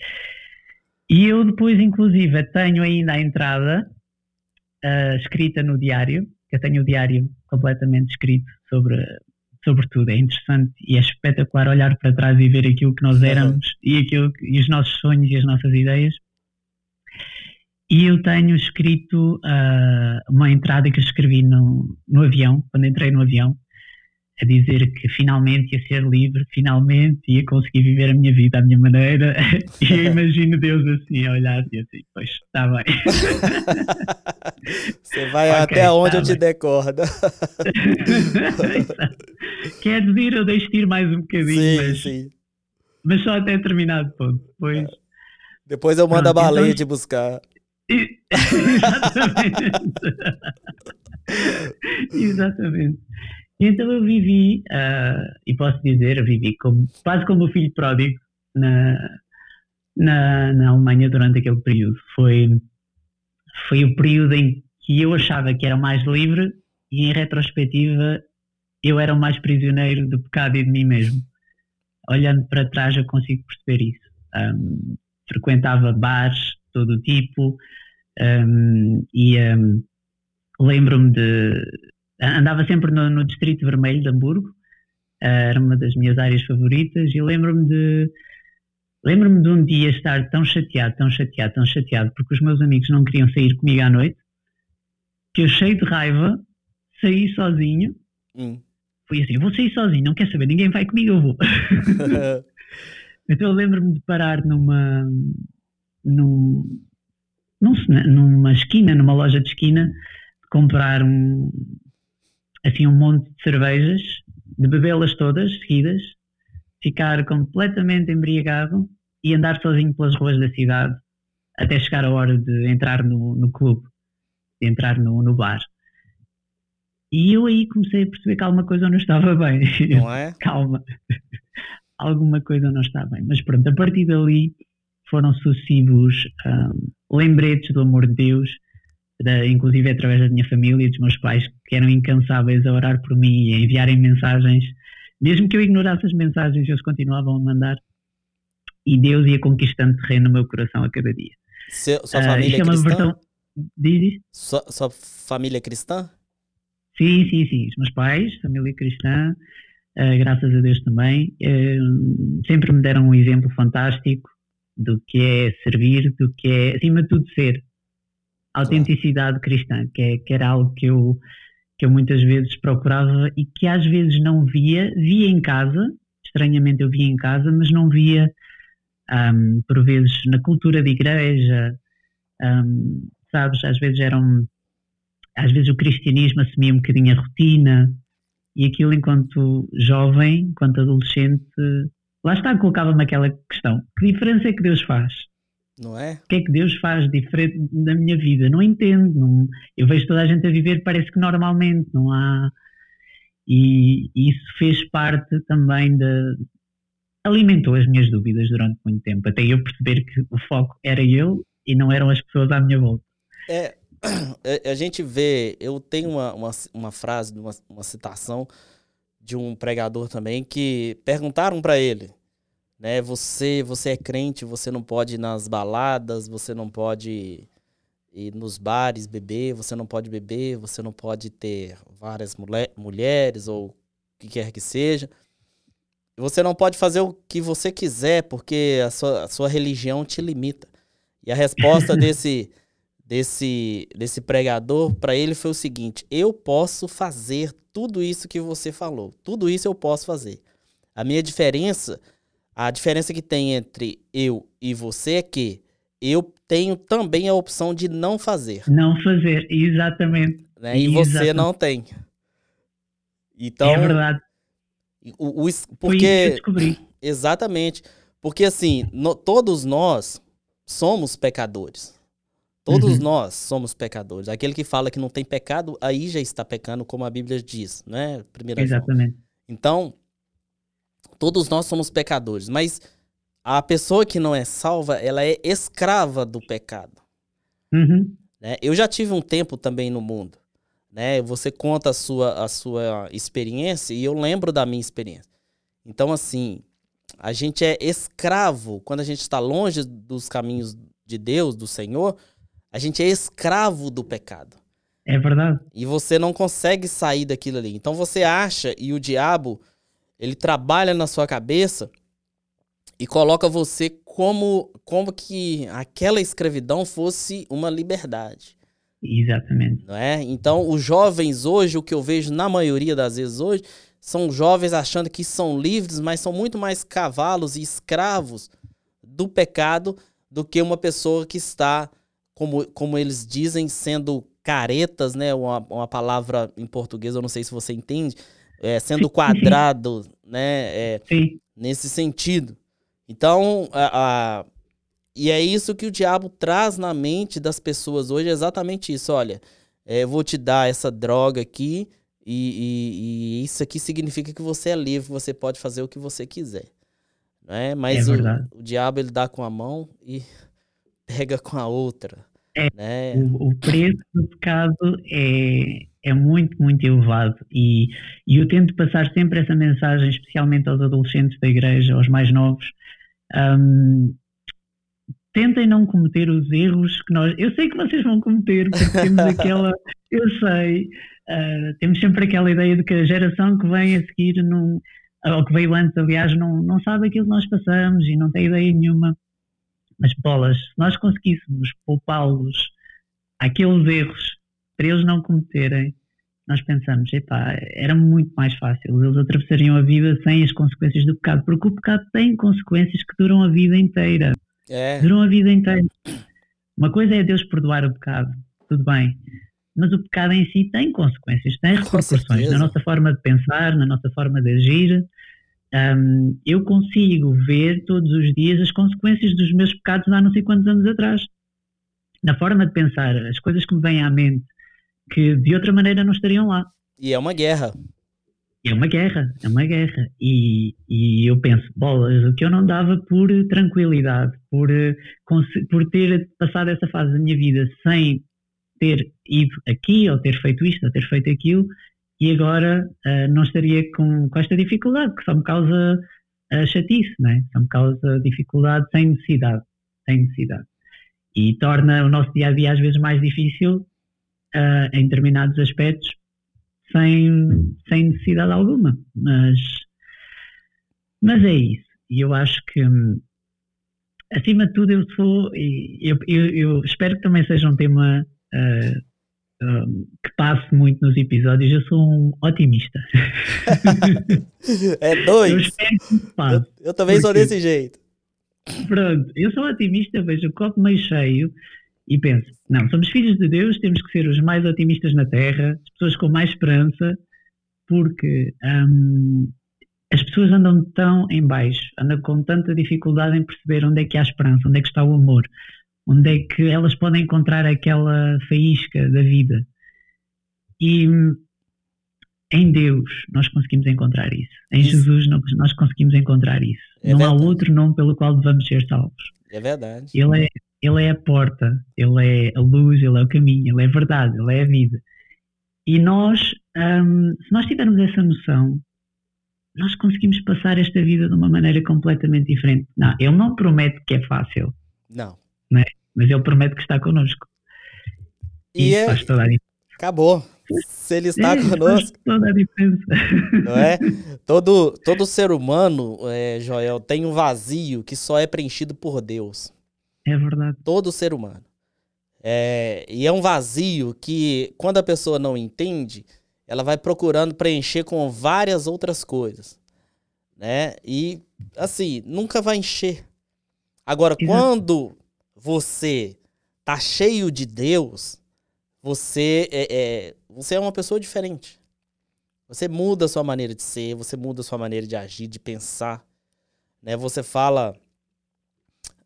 E eu depois, inclusive, tenho ainda a entrada uh, escrita no diário, eu tenho o diário completamente escrito sobre, sobretudo, é interessante e é espetacular olhar para trás e ver aquilo que nós éramos e, aquilo, e os nossos sonhos e as nossas ideias. E eu tenho escrito uh, uma entrada que eu escrevi no, no avião, quando entrei no avião, a dizer que finalmente ia ser livre, finalmente ia conseguir viver a minha vida à minha maneira. E eu imagino Deus assim, a olhar e assim, pois, está bem. Você vai okay, até onde tá eu bem. Te der corda. Quer dizer, eu deixo de ir mais um bocadinho, sim, mas, sim. mas só até determinado ponto. Depois, depois eu mando Não, a baleia então... te buscar. Exatamente. Exatamente. Então eu vivi, uh, e posso dizer, eu vivi como, quase como o filho pródigo na, na, na Alemanha durante aquele período. Foi, foi o período em que eu achava que era mais livre e, em retrospectiva, eu era o mais prisioneiro do pecado e de mim mesmo. Olhando para trás eu consigo perceber isso. Um, frequentava bares de todo tipo um, e um, lembro-me de... Andava sempre no, no Distrito Vermelho de Hamburgo, uh, era uma das minhas áreas favoritas, e lembro-me de, lembro-me de um dia estar tão chateado, tão chateado, tão chateado, porque os meus amigos não queriam sair comigo à noite, que eu, cheio de raiva, saí sozinho. Hum. Fui assim, eu vou sair sozinho, não quer saber, ninguém vai comigo, eu vou. Então eu lembro-me de parar numa, num, numa esquina, numa loja de esquina, de comprar um... assim um monte de cervejas, de bebê-las todas seguidas, ficar completamente embriagado e andar sozinho pelas ruas da cidade até chegar a hora de entrar no, no clube, de entrar no, no bar. E eu aí comecei a perceber que alguma coisa não estava bem. Não é? Calma. Alguma coisa não está bem. Mas pronto, a partir dali foram sucessivos um, lembretes do amor de Deus, Da, inclusive através da minha família e dos meus pais, que eram incansáveis a orar por mim e a enviarem mensagens. Mesmo que eu ignorasse as mensagens, eles continuavam a mandar, e Deus ia conquistando terreno no meu coração a cada dia. Seu, sua uh, família é cristã? Versão... Diz isso? Sua, sua família é cristã? Sim, sim, sim. Os meus pais, família cristã, uh, graças a Deus também, uh, sempre me deram um exemplo fantástico do que é servir, do que é, acima de tudo, ser. Autenticidade cristã, que, é, que era algo que eu, que eu muitas vezes procurava e que às vezes não via, via em casa, estranhamente eu via em casa, mas não via um, por vezes na cultura de igreja, um, sabes, às vezes eram, às vezes o cristianismo assumia um bocadinho a rotina e aquilo enquanto jovem, enquanto adolescente, lá está, colocava-me aquela questão, que diferença é que Deus faz? Não é? O que é que Deus faz diferente na minha vida? Não entendo. Não, eu vejo toda a gente a viver, parece que normalmente não há. E, e isso fez parte também de... alimentou as minhas dúvidas durante muito tempo, até eu perceber que o foco era eu e não eram as pessoas à minha volta. É, a gente vê, eu tenho uma, uma, uma frase, uma, uma citação de um pregador também, que perguntaram para ele, né, você, você é crente, você não pode ir nas baladas, você não pode ir nos bares beber, você não pode beber, você não pode ter várias mulher, mulheres ou o que quer que seja. Você não pode fazer o que você quiser porque a sua, a sua religião te limita. E a resposta desse, desse, desse pregador para ele foi o seguinte: eu posso fazer tudo isso que você falou, tudo isso eu posso fazer. A minha diferença... A diferença que tem entre eu e você é que eu tenho também a opção de não fazer. Não fazer, exatamente. Né? E exatamente. Você não tem. Então, é verdade. O, o, porque, Foi isso que eu descobri. Exatamente. Porque assim, no, todos nós somos pecadores. Todos uhum. nós somos pecadores. Aquele que fala que não tem pecado, aí já está pecando, como a Bíblia diz, né? Primeira exatamente. João. Então... todos nós somos pecadores, mas a pessoa que não é salva, ela é escrava do pecado. Uhum. Né? Eu já tive um tempo também no mundo. Né? Você conta a sua, a sua experiência e eu lembro da minha experiência. Então, assim, a gente é escravo. Quando a gente está longe dos caminhos de Deus, do Senhor, a gente é escravo do pecado. É verdade. E você não consegue sair daquilo ali. Então você acha, e o diabo, ele trabalha na sua cabeça e coloca você como, como que aquela escravidão fosse uma liberdade. Exatamente. Não é? Então, os jovens hoje, o que eu vejo na maioria das vezes hoje, são jovens achando que são livres, mas são muito mais cavalos e escravos do pecado do que uma pessoa que está, como, como eles dizem, sendo caretas, né? Uma, uma palavra em português, eu não sei se você entende, é, sendo quadrado, né? É, nesse sentido. Então, a, a, e é isso que o diabo traz na mente das pessoas hoje, é exatamente isso. Olha, é, eu vou te dar essa droga aqui e, e, e isso aqui significa que você é livre, você pode fazer o que você quiser. Né? Mas é o, o diabo, ele dá com a mão e pega com a outra. É, né? o, o preço do pecado é, é muito, muito elevado e, e eu tento passar sempre essa mensagem, especialmente aos adolescentes da igreja, aos mais novos. Um, tentem não cometer os erros que nós... Eu sei que vocês vão cometer, porque temos aquela... Eu sei, uh, temos sempre aquela ideia de que a geração que vem a seguir, não, ou que veio antes, aliás, não, não sabe aquilo que nós passamos e não tem ideia nenhuma. Mas bolas, se nós conseguíssemos poupá-los àqueles erros para eles não cometerem, nós pensamos, epá, era muito mais fácil, eles atravessariam a vida sem as consequências do pecado, porque o pecado tem consequências que duram a vida inteira. É. Duram a vida inteira. Uma coisa é Deus perdoar o pecado, tudo bem, mas o pecado em si tem consequências, tem repercussões na nossa forma de pensar, na nossa forma de agir. Um, eu consigo ver todos os dias as consequências dos meus pecados há não sei quantos anos atrás, na forma de pensar, as coisas que me vêm à mente que de outra maneira não estariam lá. E é uma guerra. É uma guerra, é uma guerra. E, e eu penso, bolas, o que eu não dava por tranquilidade, por, por ter passado essa fase da minha vida sem ter ido aqui, ou ter feito isto, ou ter feito aquilo, e agora uh, não estaria com, com esta dificuldade, que só me causa uh, chatice, não é? Só me causa dificuldade sem necessidade, sem necessidade. E torna o nosso dia-a-dia às vezes mais difícil uh, em determinados aspectos, Sem, sem necessidade alguma, mas, mas é isso. E eu acho que, acima de tudo, eu sou, eu, eu, eu espero que também seja um tema uh, um, que passe muito nos episódios, eu sou um otimista. É dois. Eu espero que passe. Eu, eu também porque, sou desse jeito. Pronto, eu sou otimista, vejo o copo meio cheio. E penso, não, somos filhos de Deus, temos que ser os mais otimistas na Terra, as pessoas com mais esperança, porque hum, as pessoas andam tão em baixo, andam com tanta dificuldade em perceber onde é que há esperança, onde é que está o amor, onde é que elas podem encontrar aquela faísca da vida. E hum, em Deus nós conseguimos encontrar isso, em Jesus nós conseguimos encontrar isso. É não verdade. Há outro nome pelo qual devemos ser salvos. É verdade. Ele é... Ele é a porta, ele é a luz, ele é o caminho, ele é a verdade, ele é a vida. E nós, um, se nós tivermos essa noção, nós conseguimos passar esta vida de uma maneira completamente diferente. Não, ele não promete que é fácil. Não. Né? Mas ele promete que está connosco. E, e é... faz toda a diferença. Acabou. Se ele está é, conosco... Faz toda a diferença. Não é? Todo, todo ser humano, é, Joel, tem um vazio que só é preenchido por Deus. É verdade. Todo ser humano. É, e é um vazio que, quando a pessoa não entende, ela vai procurando preencher com várias outras coisas. Né? E, assim, nunca vai encher. Agora, exato, quando você tá cheio de Deus, você é, é, você é uma pessoa diferente. Você muda a sua maneira de ser, você muda a sua maneira de agir, de pensar. Né? Você fala...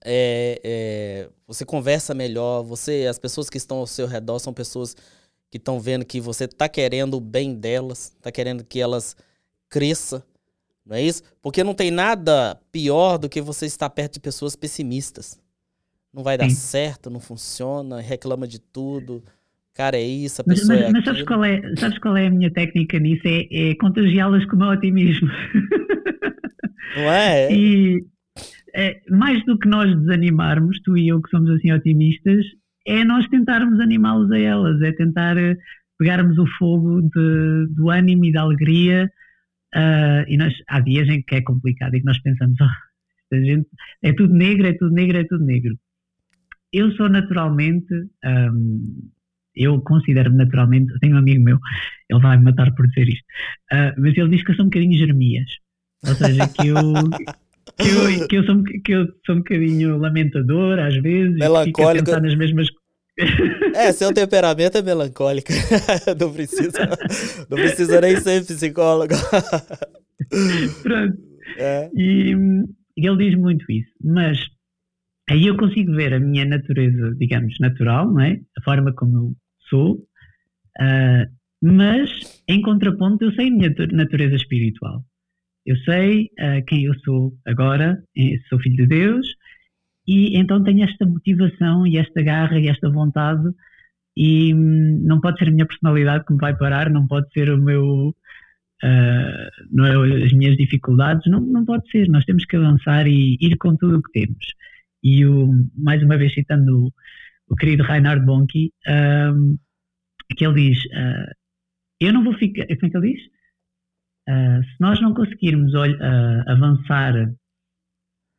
É, é, você conversa melhor, você, as pessoas que estão ao seu redor são pessoas que estão vendo que você está querendo o bem delas, está querendo que elas cresçam, não é isso? Porque não tem nada pior do que você estar perto de pessoas pessimistas. Não vai dar, sim, certo, não funciona, reclama de tudo, cara, é isso, a pessoa mas, mas, é mas sabes qual é, sabes qual é a minha técnica nisso? É, é contagiá-las com o meu otimismo. Não é? E... É, mais do que nós desanimarmos, tu e eu que somos assim otimistas, é nós tentarmos animá-los a elas, é tentar pegarmos o fogo de, do ânimo e da alegria. Uh, e nós, há dias em que é complicado e que nós pensamos, oh, a gente, é tudo negro, é tudo negro, é tudo negro. Eu sou naturalmente, um, eu considero-me naturalmente, eu tenho um amigo meu, ele vai me matar por dizer isto, uh, mas ele diz que eu sou um bocadinho Jeremias, ou seja, que eu... Que eu, que, eu sou, que eu sou um bocadinho lamentador, às vezes, melancólica. E fico a pensar nas mesmas coisas. É, seu temperamento é melancólico. Não precisa, não precisa nem ser psicólogo. Pronto. É. E ele diz muito isso, mas aí eu consigo ver a minha natureza, digamos, natural, não é? A forma como eu sou, uh, mas em contraponto eu sei a minha natureza espiritual. Eu sei uh, quem eu sou agora, eu sou filho de Deus, e então tenho esta motivação e esta garra e esta vontade, e hum, não pode ser a minha personalidade que me vai parar, não pode ser o meu, uh, não é, as minhas dificuldades, não, não pode ser, nós temos que avançar e ir com tudo o que temos. E o, mais uma vez citando o, o querido Reinhard Bonnke, uh, que ele diz, uh, eu não vou ficar, como é que ele diz? Uh, se nós não conseguirmos olh- uh, avançar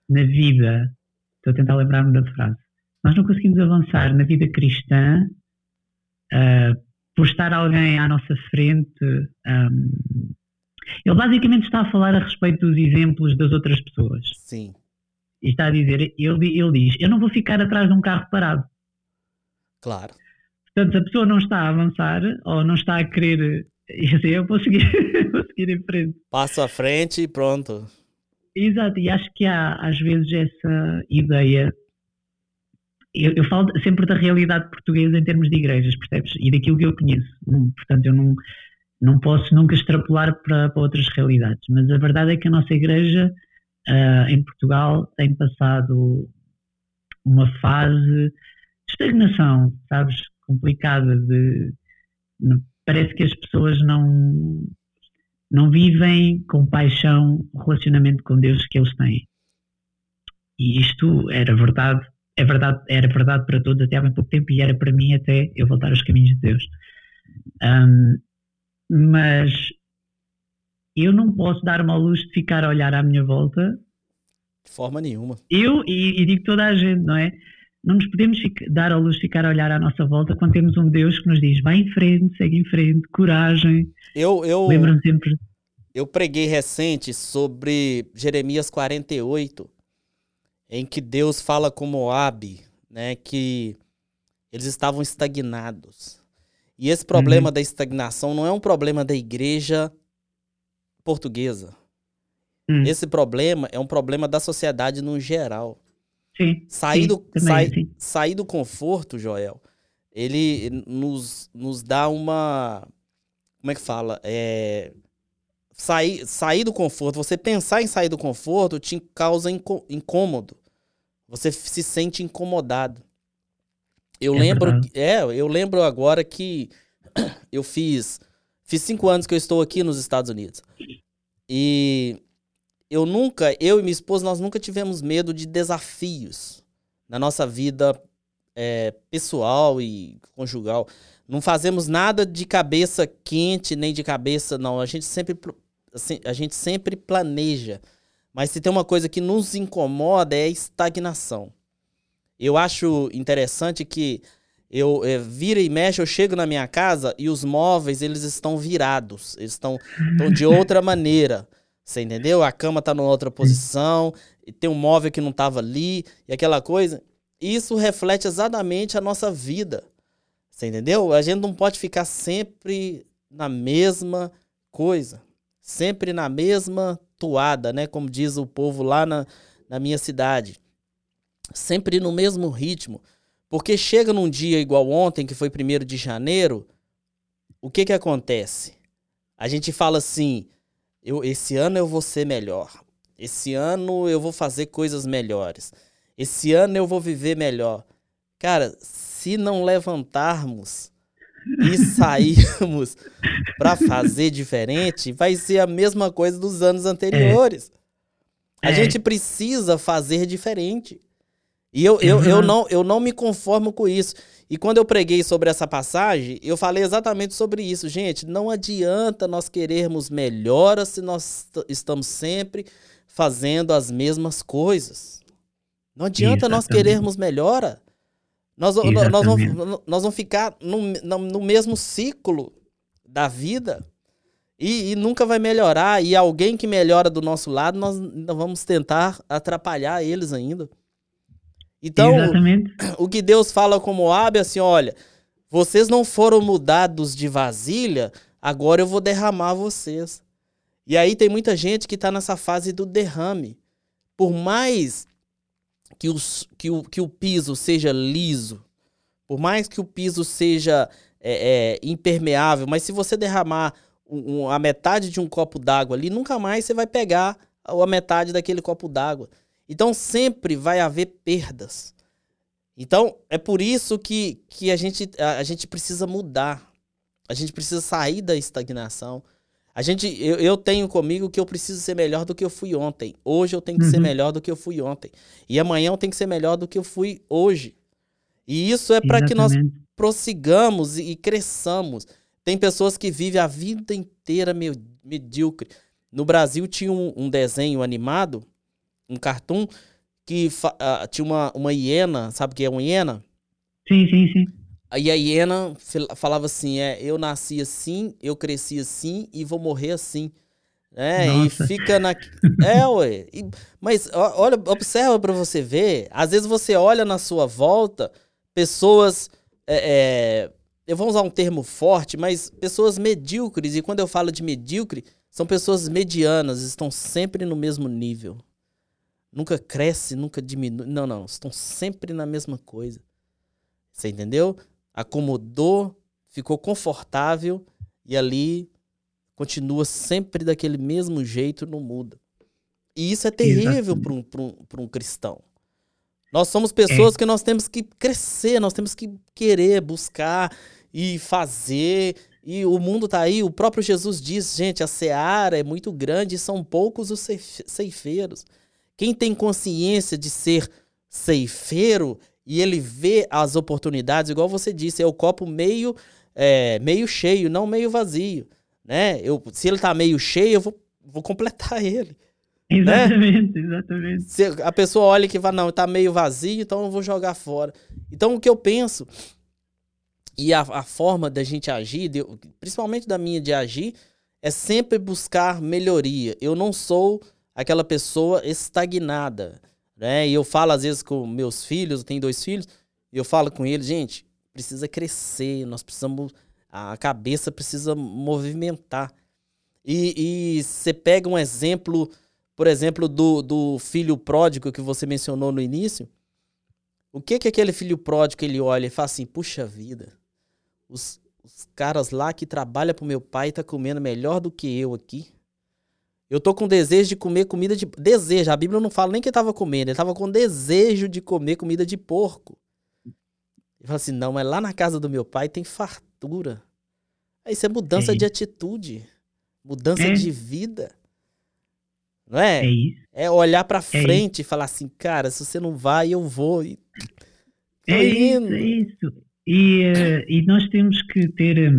na vida, estou a tentar lembrar-me da frase, se nós não conseguimos avançar na vida cristã, uh, por estar alguém à nossa frente, um, ele basicamente está a falar a respeito dos exemplos das outras pessoas. Sim. E está a dizer, ele, ele diz, eu não vou ficar atrás de um carro parado. Claro. Portanto, se a pessoa não está a avançar ou não está a querer... E assim, eu vou seguir, vou seguir em frente. Passo à frente e pronto. Exato, e acho que há às vezes essa ideia. Eu, eu falo sempre da realidade portuguesa em termos de igrejas, percebes? E daquilo que eu conheço. Portanto, eu não, não posso nunca extrapolar para, para outras realidades. Mas a verdade é que a nossa igreja uh, em Portugal tem passado uma fase de estagnação, sabes? Complicada de... Não, parece que as pessoas não, não vivem com paixão o relacionamento com Deus que eles têm. E isto era verdade, é verdade, era verdade para todos até há bem pouco tempo e era para mim até eu voltar aos caminhos de Deus. Um, mas eu não posso dar-me ao luxo de ficar a olhar à minha volta. De forma nenhuma. Eu e, e digo toda a gente, não é? Não nos podemos dar à luz, ficar a olhar à nossa volta quando temos um Deus que nos diz vai em frente, segue em frente, coragem. Eu, eu, Lembram sempre. Eu preguei recente sobre Jeremias quarenta e oito, em que Deus fala com Moab, né, que eles estavam estagnados. E esse problema uhum. da estagnação não é um problema da igreja portuguesa. Uhum. Esse problema é um problema da sociedade no geral. Sim, sair, sim, do, também, sai, sair do conforto, Joel, ele nos, nos dá uma... Como é que fala? É, sair, sair do conforto, você pensar em sair do conforto te causa inco, incômodo. Você se sente incomodado. Eu, é lembro, é, eu lembro agora que eu fiz... Fiz cinco anos que eu estou aqui nos Estados Unidos. E... Eu nunca, eu e minha esposa, nós nunca tivemos medo de desafios na nossa vida é, pessoal e conjugal. Não fazemos nada de cabeça quente, nem de cabeça, não. A gente sempre, a gente sempre planeja. Mas se tem uma coisa que nos incomoda é a estagnação. Eu acho interessante que eu é, vira e mexe, eu chego na minha casa e os móveis, eles estão virados. Eles estão, estão de outra maneira. Você entendeu? A cama tá numa outra posição, tem um móvel que não tava ali, e aquela coisa. Isso reflete exatamente a nossa vida. Você entendeu? A gente não pode ficar sempre na mesma coisa. Sempre na mesma toada, né? Como diz o povo lá na, na minha cidade. Sempre no mesmo ritmo. Porque chega num dia igual ontem, que foi primeiro de janeiro, o que que acontece? A gente fala assim... Eu, esse ano eu vou ser melhor. Esse ano eu vou fazer coisas melhores. Esse ano eu vou viver melhor. Cara, se não levantarmos e sairmos para fazer diferente, vai ser a mesma coisa dos anos anteriores. É. A é. gente precisa fazer diferente. E eu, eu, eu, não, eu não me conformo com isso. E quando eu preguei sobre essa passagem, eu falei exatamente sobre isso. Gente, não adianta nós querermos melhoras se nós estamos sempre fazendo as mesmas coisas. Não adianta exatamente. nós querermos melhora. Nós, nós, nós, vamos, nós vamos ficar no, no mesmo ciclo da vida e, e nunca vai melhorar. E alguém que melhora do nosso lado, nós vamos tentar atrapalhar eles ainda. Então, o, o que Deus fala com Moab é assim, olha, vocês não foram mudados de vasilha, agora eu vou derramar vocês. E aí tem muita gente que está nessa fase do derrame. Por mais que, os, que, o, que o piso seja liso, por mais que o piso seja é, é, impermeável, mas se você derramar um, um, a metade de um copo d'água ali, nunca mais você vai pegar a metade daquele copo d'água. Então, sempre vai haver perdas. Então, é por isso que, que a gente, a, a gente precisa mudar. A gente precisa sair da estagnação. A gente, eu, eu tenho comigo que eu preciso ser melhor do que eu fui ontem. Hoje eu tenho que uhum. ser melhor do que eu fui ontem. E amanhã eu tenho que ser melhor do que eu fui hoje. E isso é para que nós prossigamos e, e cresçamos. Tem pessoas que vivem a vida inteira medíocre. No Brasil tinha um, um desenho animado, um cartoon, que uh, tinha uma, uma hiena, sabe o que é uma hiena? Sim, sim, sim. Aí a hiena falava assim, é, eu nasci assim, eu cresci assim e vou morrer assim. É, Nossa. E fica na... É, ué. E, mas olha, observa pra você ver, às vezes você olha na sua volta, pessoas, é, é, eu vou usar um termo forte, mas pessoas medíocres, e quando eu falo de medíocre, são pessoas medianas, estão sempre no mesmo nível. Nunca cresce, nunca diminui. Não, não. Estão sempre na mesma coisa. Você entendeu? Acomodou, ficou confortável e ali continua sempre daquele mesmo jeito, não muda. E isso é terrível para um, para um, para um cristão. Nós somos pessoas é. que nós temos que crescer, nós temos que querer, buscar e fazer. E o mundo está aí. O próprio Jesus diz, gente, a seara é muito grande e são poucos os ceifeiros. Quem tem consciência de ser ceifeiro e ele vê as oportunidades, igual você disse, é o copo meio, é, meio cheio, não meio vazio. Né? Eu, se ele está meio cheio, eu vou, vou completar ele. Exatamente, né? Exatamente. Se a pessoa olha que vai, não, está meio vazio, então eu vou jogar fora. Então, o que eu penso, e a, a forma da gente agir, de, principalmente da minha de agir, é sempre buscar melhoria. Eu não sou... aquela pessoa estagnada, né? E eu falo às vezes com meus filhos, eu tenho dois filhos, e eu falo com eles, gente, precisa crescer, nós precisamos, a cabeça precisa movimentar. E, e você pega um exemplo, por exemplo, do, do filho pródigo que você mencionou no início, o que que aquele filho pródigo, ele olha e fala assim, puxa vida, os, os caras lá que trabalham pro meu pai tá comendo melhor do que eu aqui. Eu tô com desejo de comer comida de... Desejo, a Bíblia não fala nem que ele tava comendo, ele tava com desejo de comer comida de porco. Ele fala assim, não, mas lá na casa do meu pai tem fartura. Aí isso é mudança é. de atitude, mudança é. de vida. Não é? É, isso. É olhar pra frente é e falar assim, cara, se você não vai, eu vou. E... É isso, é isso. E, uh, e nós temos que ter... Um...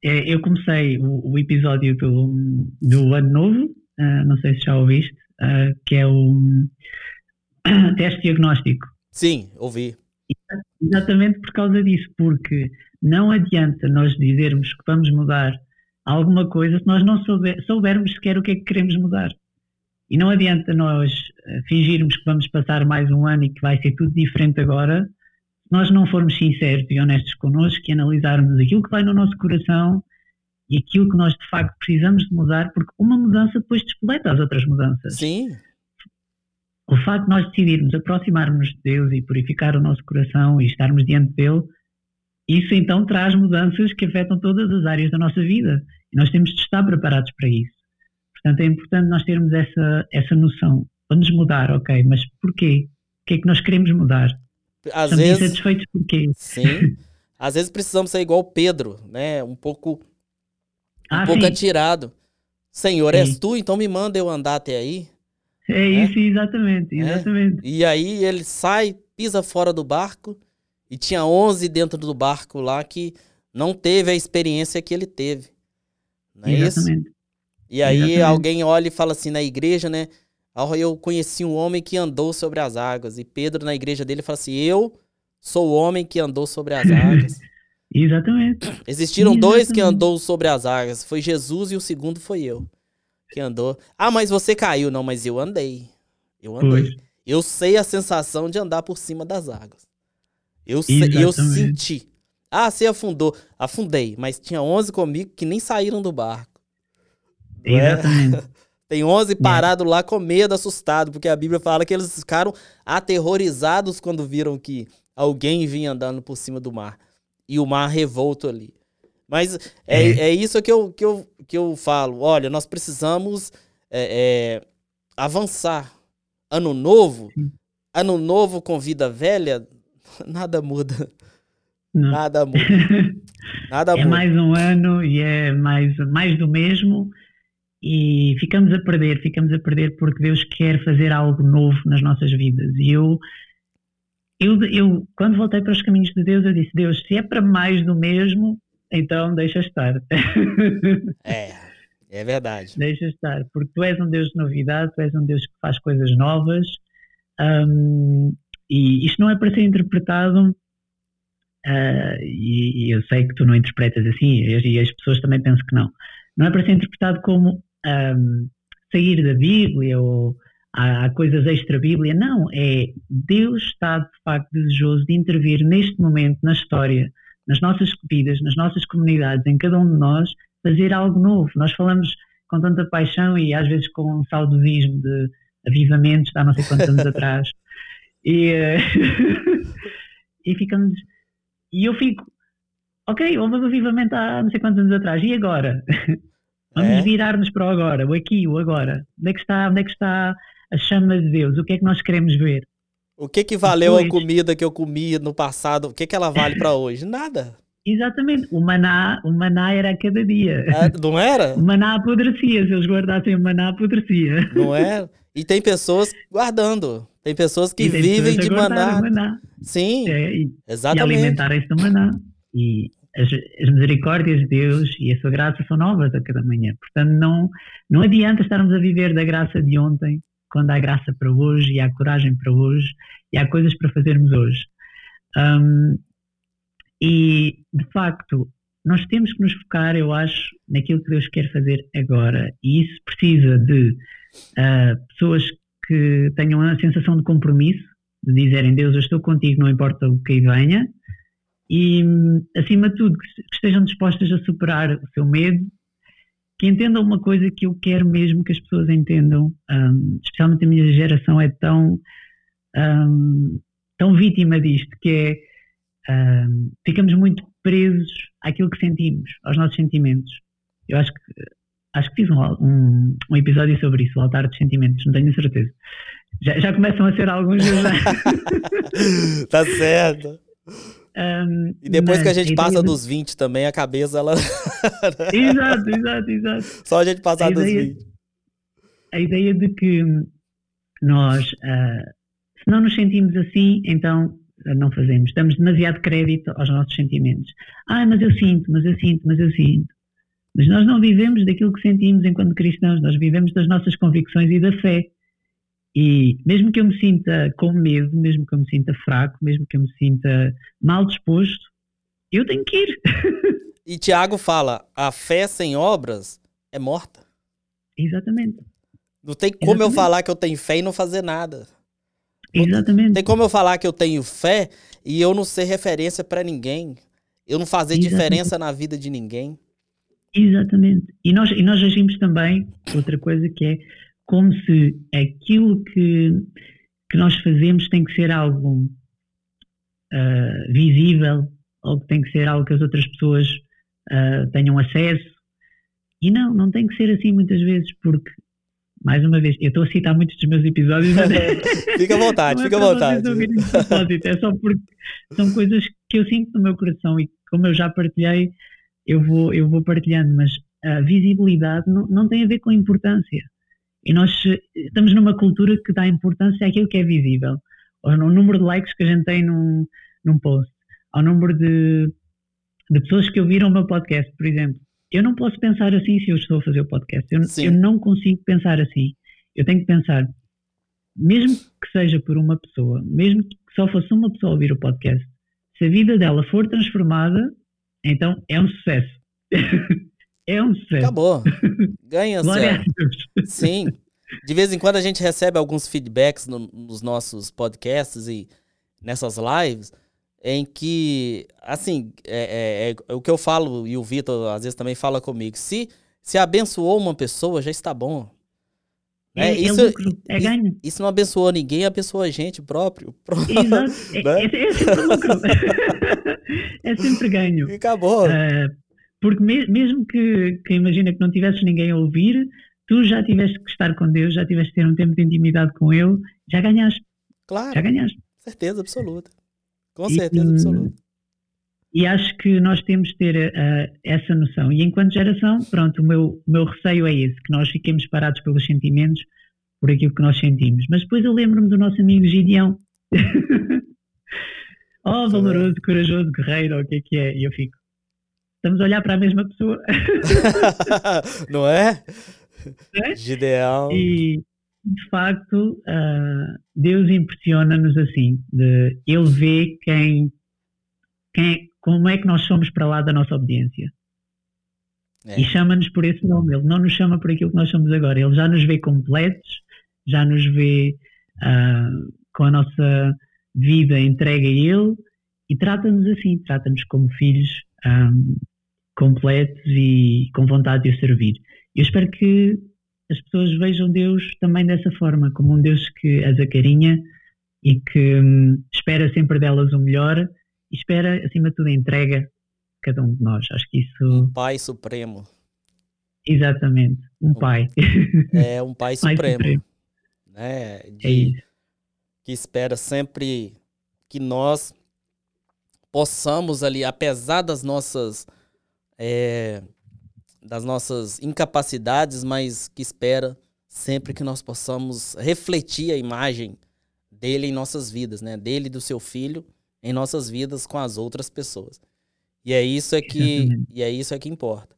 Eu comecei o, o episódio do, do Ano Novo, uh, não sei se já ouviste, uh, que é o um, teste diagnóstico. Sim, ouvi. Exatamente por causa disso, porque não adianta nós dizermos que vamos mudar alguma coisa se nós não souber, soubermos sequer o que é que queremos mudar. E não adianta nós fingirmos que vamos passar mais um ano e que vai ser tudo diferente agora, nós não formos sinceros e honestos connosco e analisarmos aquilo que vai no nosso coração e aquilo que nós de facto precisamos de mudar, porque uma mudança depois despoleta as outras mudanças. Sim. O facto de nós decidirmos aproximarmos de Deus e purificar o nosso coração e estarmos diante dele, isso então traz mudanças que afetam todas as áreas da nossa vida e nós temos de estar preparados para isso. Portanto, é importante nós termos essa, essa noção. Vamos mudar, ok, mas porquê? O que é que nós queremos mudar? Às vezes, satisfeitos por quê? Sim. Às vezes precisamos ser igual Pedro, né? Um pouco, um ah, pouco atirado. Senhor, sim. És tu, então me manda eu andar até aí. É, é? Isso, exatamente, exatamente. É? E aí ele sai, pisa fora do barco E tinha onze dentro do barco lá que não teve a experiência que ele teve. Não é Exatamente. Isso? E aí Exatamente. Alguém olha e fala assim, na igreja, né? Eu conheci um homem que andou sobre as águas. E Pedro, na igreja dele, fala assim, eu sou o homem que andou sobre as águas. Exatamente. Existiram Exatamente. Dois que andou sobre as águas. Foi Jesus e o segundo foi eu. Que andou. Ah, mas você caiu. Não, mas eu andei. Eu andei. Pois. Eu sei a sensação de andar por cima das águas. Eu, se, eu senti. Ah, você afundou. Afundei. Mas tinha onze comigo que nem saíram do barco. Exatamente. É? Tem onze parados é. Lá com medo, assustado. Porque a Bíblia fala que eles ficaram aterrorizados quando viram que alguém vinha andando por cima do mar. E o mar revolto ali. Mas é, é. é isso que eu, que, eu, que eu falo. Olha, nós precisamos é, é, avançar. Ano novo, ano novo com vida velha, nada muda. Não. Nada muda. Nada é muda. Mais um ano e é mais, mais do mesmo. E ficamos a perder, ficamos a perder porque Deus quer fazer algo novo nas nossas vidas. E eu, eu, eu quando voltei para os caminhos de Deus, eu disse, Deus, se é para mais do mesmo, então deixa estar. É. É verdade. Deixa estar, porque tu és um Deus de novidade, tu és um Deus que faz coisas novas. Um, e isto não é para ser interpretado, uh, e, e eu sei que tu não interpretas assim, e, e as pessoas também pensam que não. Não é para ser interpretado como um, sair da Bíblia ou há, há coisas extra-Bíblia. Não, é Deus está de facto desejoso de intervir neste momento na história, nas nossas vidas, nas nossas comunidades, em cada um de nós, fazer algo novo. Nós falamos com tanta paixão e às vezes com um saudosismo de avivamentos há não sei quantos anos atrás e, e ficamos e eu fico ok, houve avivamento há não sei quantos anos atrás e agora? Vamos é? Virar-nos para o agora, o aqui, o agora. Onde é que está, onde é que está a chama de Deus? O que é que nós queremos ver? O que que valeu depois... a comida que eu comi no passado? O que que ela vale para hoje? Nada. Exatamente, o maná, o maná era a cada dia. Ah, não era? O maná apodrecia, se eles guardassem o maná apodrecia. Não era? E tem pessoas guardando, tem pessoas que tem vivem pessoas de maná. maná. Sim, é, e, exatamente. E alimentarem-se do maná. E as, as misericórdias de Deus e a sua graça são novas a cada manhã. Portanto, não, não adianta estarmos a viver da graça de ontem, quando há graça para hoje e há coragem para hoje e há coisas para fazermos hoje. Um, E, de facto, nós temos que nos focar, eu acho, naquilo que Deus quer fazer agora. E isso precisa de uh, pessoas que tenham a sensação de compromisso, de dizerem, Deus, eu estou contigo, não importa o que aí venha. E, acima de tudo, que estejam dispostas a superar o seu medo, que entendam uma coisa que eu quero mesmo que as pessoas entendam. Um, especialmente a minha geração é tão, um, tão vítima disto, que é... Uh, ficamos muito presos àquilo que sentimos, aos nossos sentimentos. Eu acho que, acho que fiz um, um, um episódio sobre isso, o altar dos sentimentos, não tenho certeza. Já, já começam a ser alguns. Tá certo. Um, e depois mas, que a gente passa ideia... dos vinte também, a cabeça ela... Exato, exato, exato. Só a gente passar a dos ideia, vinte. A ideia de que nós, uh, se não nos sentimos assim, então... não fazemos, damos demasiado crédito aos nossos sentimentos. Ah, mas eu sinto, mas eu sinto, mas eu sinto. Mas nós não vivemos daquilo que sentimos enquanto cristãos, nós vivemos das nossas convicções e da fé. E mesmo que eu me sinta com medo, mesmo que eu me sinta fraco, mesmo que eu me sinta mal disposto, eu tenho que ir. E Tiago fala, a fé sem obras é morta. Exatamente. Não tem como Exatamente. Eu falar que eu tenho fé e não fazer nada. Exatamente. Tem como eu falar que eu tenho fé e eu não ser referência para ninguém, eu não fazer Exatamente. Diferença na vida de ninguém. Exatamente. E nós, e nós agimos também, outra coisa que é como se aquilo que, que nós fazemos tem que ser algo uh, visível, ou que tem que ser algo que as outras pessoas uh, tenham acesso. E não, não tem que ser assim muitas vezes, porque... Mais uma vez, eu estou a citar muitos dos meus episódios. Fica à vontade, fica à vontade. É só porque são coisas que eu sinto no meu coração e como eu já partilhei, eu vou, eu vou partilhando, mas a visibilidade não, não tem a ver com importância. E nós estamos numa cultura que dá importância àquilo que é visível, ou no número de likes que a gente tem num, num post. ao número de, de pessoas que ouviram o meu podcast, por exemplo. Eu não posso pensar assim se eu estou a fazer o podcast. Eu, eu não consigo pensar assim. Eu tenho que pensar, mesmo que seja por uma pessoa, mesmo que só fosse uma pessoa ouvir o podcast, se a vida dela for transformada, então é um sucesso. É um sucesso. Acabou. Ganha sucesso. Sim. De vez em quando a gente recebe alguns feedbacks no, nos nossos podcasts e nessas lives, em que, assim, é, é, é, o que eu falo, e o Vitor às vezes também fala comigo, se, se abençoou uma pessoa, já está bom. É, é, isso, é, é ganho. Isso não abençoou ninguém, abençoa a gente próprio. próprio Exato. Né? É, é sempre lucro. É sempre ganho. E acabou. Uh, porque me, mesmo que, que imagina que não tivesses ninguém a ouvir, tu já tiveste que estar com Deus, já tiveste que ter um tempo de intimidade com Ele, já ganhaste. Claro. Já ganhaste. Certeza absoluta. Com certeza e, absoluta. E acho que nós temos que ter uh, essa noção. E enquanto geração, pronto, o meu, meu receio é esse, que nós fiquemos parados pelos sentimentos, por aquilo que nós sentimos. Mas depois eu lembro-me do nosso amigo Gideão. Oh, valoroso, corajoso, guerreiro, o que é que é? E eu fico, estamos a olhar para a mesma pessoa. Não é? É? Gideão. E de facto uh, Deus impressiona-nos assim de, Ele vê quem, quem, como é que nós somos para lá da nossa obediência é. E chama-nos por esse nome. Ele não nos chama por aquilo que nós somos agora. Ele já nos vê completos, já nos vê uh, com a nossa vida entregue a Ele, e trata-nos assim, trata-nos como filhos um, completos e com vontade de o servir. Eu espero que as pessoas vejam Deus também dessa forma, como um Deus que as acarinha e que hum, espera sempre delas o melhor e espera, acima de tudo, a entrega de cada um de nós. Acho que isso... Um Pai Supremo. Exatamente, um, um Pai. É, um Pai Supremo. Pai Supremo. Né? De, é isso. Que espera sempre que nós possamos ali, apesar das nossas... É, das nossas incapacidades, mas que espera sempre que nós possamos refletir a imagem dele em nossas vidas, né? Dele e do seu filho em nossas vidas com as outras pessoas. E é isso é que, e é isso é que importa.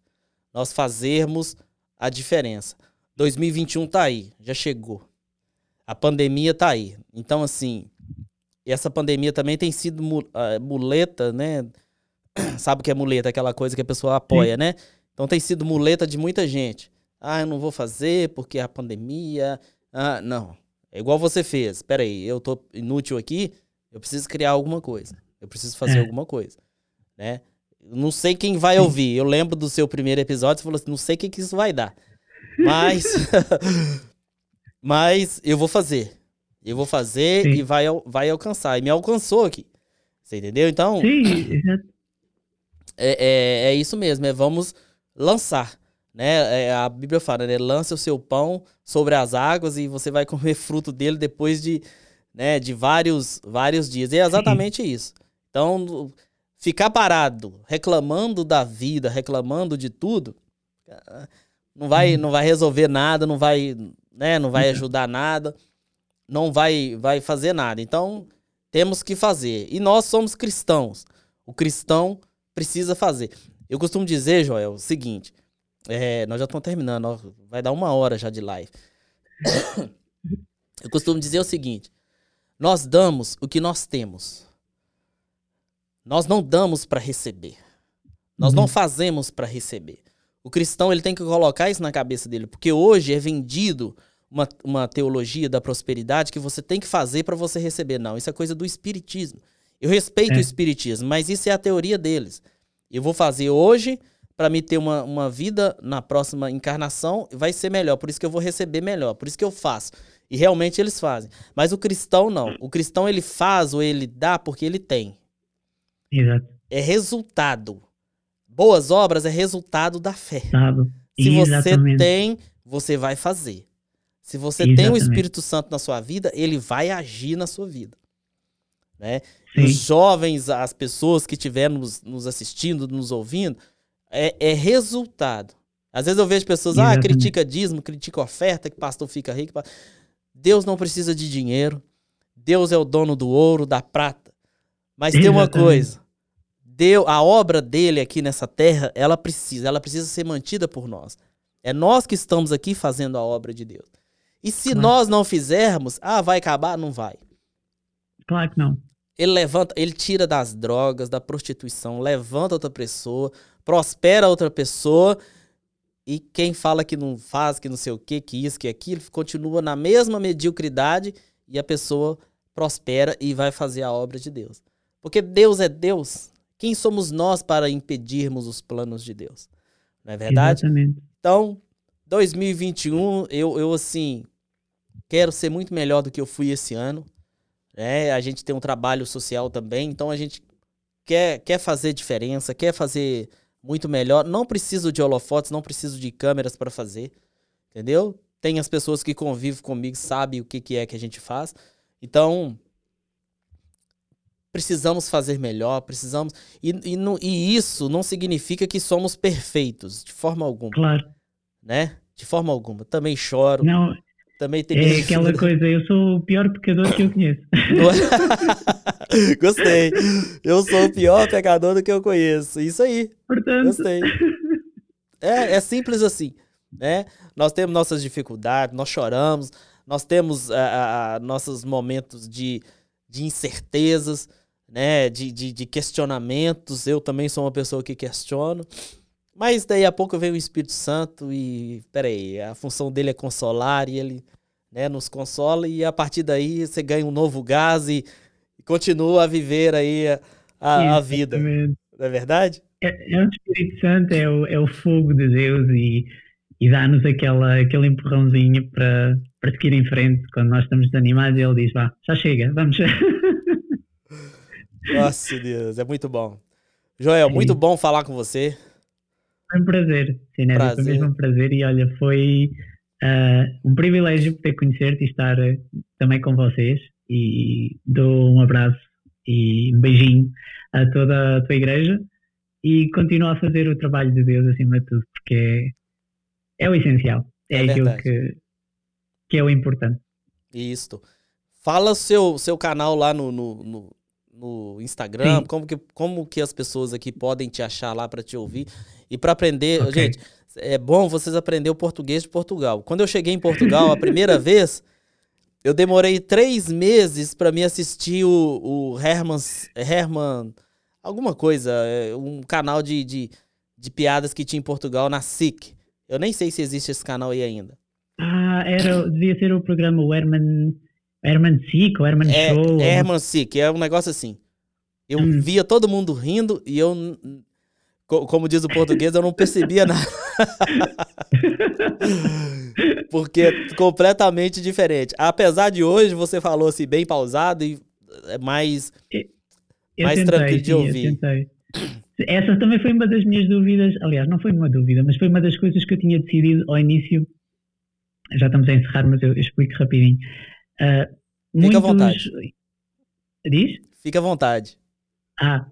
Nós fazermos a diferença. dois mil e vinte e um tá aí, já chegou. A pandemia tá aí. Então, assim, essa pandemia também tem sido muleta, né? Sabe o que é muleta? Aquela coisa que a pessoa apoia, sim, né? Então tem sido muleta de muita gente. Ah, eu não vou fazer porque a pandemia... Ah, não. É igual você fez. Espera aí, eu tô inútil aqui, eu preciso criar alguma coisa. Eu preciso fazer é. alguma coisa. Né? Não sei quem vai ouvir. Eu lembro do seu primeiro episódio, você falou assim, não sei o que, que isso vai dar. Mas... mas eu vou fazer. Eu vou fazer, sim, e vai, vai alcançar. E me alcançou aqui. Você entendeu? Então... Sim, é, é, é isso mesmo. É, vamos... lançar, né? A Bíblia fala, né? Lança o seu pão sobre as águas e você vai comer fruto dele depois de, né, de vários, vários dias. E é exatamente isso. Então, ficar parado, reclamando da vida, reclamando de tudo, não vai, não vai resolver nada, não vai, né, não vai ajudar nada, não vai, vai fazer nada. Então, temos que fazer. E nós somos cristãos. O cristão precisa fazer. Eu costumo dizer, Joel, o seguinte, é, nós já estamos terminando, ó, vai dar uma hora já de live. Eu costumo dizer o seguinte, nós damos o que nós temos. Nós não damos para receber. Nós uhum. não fazemos para receber. O cristão, ele tem que colocar isso na cabeça dele, porque hoje é vendido uma, uma teologia da prosperidade que você tem que fazer para você receber. Não, isso é coisa do espiritismo. Eu respeito é. o espiritismo, mas isso é a teoria deles. Eu vou fazer hoje para me ter uma, uma vida na próxima encarnação, vai ser melhor, por isso que eu vou receber melhor, por isso que eu faço. E realmente eles fazem. Mas o cristão não. O cristão ele faz ou ele dá porque ele tem. Exato. É resultado. Boas obras é resultado da fé. Sabe? Se você tem, você vai fazer. Se você exatamente. Tem o Espírito Santo na sua vida, ele vai agir na sua vida. Né? Os jovens, as pessoas que estiverem nos, nos assistindo, nos ouvindo, é, é resultado. Às vezes eu vejo pessoas, exatamente. ah, critica dízimo, critica oferta, que pastor fica rico. Pastor... Deus não precisa de dinheiro. Deus é o dono do ouro, da prata. Mas exatamente. Tem uma coisa, Deus, a obra dele aqui nessa terra, ela precisa, ela precisa ser mantida por nós. É nós que estamos aqui fazendo a obra de Deus. E se claro. nós não fizermos, ah, vai acabar? Não vai. Claro que não. Ele levanta, ele tira das drogas, da prostituição, levanta outra pessoa, prospera outra pessoa, e quem fala que não faz, que não sei o que, que isso, que aquilo, continua na mesma mediocridade e a pessoa prospera e vai fazer a obra de Deus. Porque Deus é Deus. Quem somos nós para impedirmos os planos de Deus? Não é verdade? Exatamente. Então, dois mil e vinte e um, eu, eu assim, quero ser muito melhor do que eu fui esse ano. Né? A gente tem um trabalho social também, então a gente quer, quer fazer diferença, quer fazer muito melhor. Não preciso de holofotes, não preciso de câmeras para fazer, entendeu? Tem as pessoas que convivem comigo, sabem o que, que é que a gente faz. Então, precisamos fazer melhor, precisamos... E, e, no, e isso não significa que somos perfeitos, de forma alguma. Claro. Né? De forma alguma. Também choro. Não, também tem é aquela coisa, eu sou o pior pecador que eu conheço. Gostei. Eu sou o pior pecador do que eu conheço. Isso aí. Portanto... Gostei. É, é simples assim. Né? Nós temos nossas dificuldades, nós choramos, nós temos a, a, nossos momentos de, de incertezas, né? de, de, de questionamentos. Eu também sou uma pessoa que questiono. Mas daí a pouco vem o Espírito Santo e, peraí, a função dele é consolar e ele, né, nos consola e a partir daí você ganha um novo gás e, e continua a viver aí a, a, a vida. Não é verdade? É, é o Espírito Santo, é o, é o fogo de Deus e, e dá-nos aquela, aquele empurrãozinho para seguir em frente. Quando nós estamos desanimados e ele diz, vá, já chega, vamos. Nossa, Deus, é muito bom. Joel, é. muito bom falar com você. Foi um prazer, Cinesio, foi mesmo um prazer e olha, foi uh, um privilégio poder conhecer-te e estar uh, também com vocês e dou um abraço e um beijinho a toda a tua igreja e continua a fazer o trabalho de Deus acima de tudo, porque é, é o essencial, é, é aquilo que, que é o importante. Isto. Fala o seu, seu canal lá no... no, no... no Instagram, como que, como que as pessoas aqui podem te achar lá para te ouvir e para aprender, okay. Gente, é bom vocês aprenderem o português de Portugal. Quando eu cheguei em Portugal a primeira vez, eu demorei três meses para me assistir o, o Herman, Herman alguma coisa, um canal de, de, de piadas que tinha em Portugal na S I C. Eu nem sei se existe esse canal aí ainda. Ah, era, devia ser o programa o Herman... Herman Sick, ou Herman é, Show. É Herman Sick, é um negócio assim. Eu hum. via todo mundo rindo e eu, como diz o português, eu não percebia nada. Porque é completamente diferente. Apesar de hoje, você falou assim, bem pausado e mais, eu mais tentei, tranquilo de ouvir. Essa também foi uma das minhas dúvidas. Aliás, não foi uma dúvida, mas foi uma das coisas que eu tinha decidido ao início. Já estamos a encerrar, mas eu, eu explico rapidinho. Uh, Fica muitos... à vontade. Diz? Fica à vontade. Ah,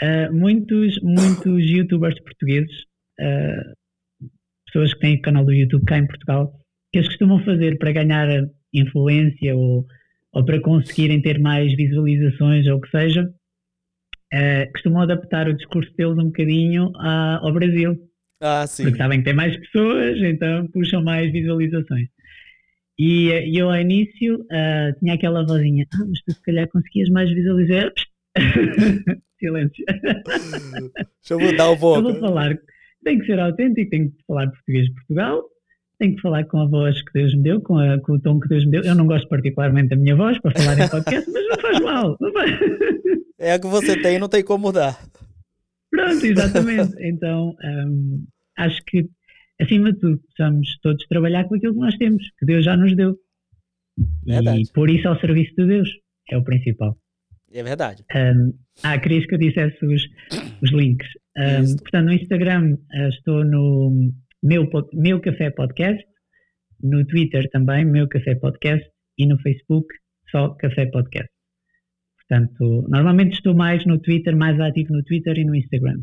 uh, muitos, muitos youtubers portugueses, uh, pessoas que têm canal do YouTube cá em Portugal, que eles costumam fazer para ganhar influência ou, ou para conseguirem ter mais visualizações ou o que seja, uh, costumam adaptar o discurso deles um bocadinho a, ao Brasil. Ah, sim. Porque sabem que tem mais pessoas, então puxam mais visualizações. E, e eu ao início uh, tinha aquela vozinha, ah, mas tu se calhar conseguias mais visualizar. Silêncio. Deixa eu mudar o pouco. Eu vou falar, tenho que ser autêntico, tenho que falar português de Portugal, tenho que falar com a voz que Deus me deu, com, a, com o tom que Deus me deu. Eu não gosto particularmente da minha voz para falar em podcast, mas não faz mal. Não faz... É a que você tem e não tem como mudar. Pronto, exatamente. Então, um, acho que acima de tudo, precisamos todos trabalhar com aquilo que nós temos, que Deus já nos deu. Verdade. E pôr isso ao serviço de Deus é o principal. É verdade. Um, ah, querias que eu dissesse os, os links. Um, portanto, no Instagram uh, estou no meu, meu Café Podcast, no Twitter também, Meu Café Podcast, e no Facebook, só Café Podcast. Portanto, normalmente estou mais no Twitter, mais ativo no Twitter e no Instagram.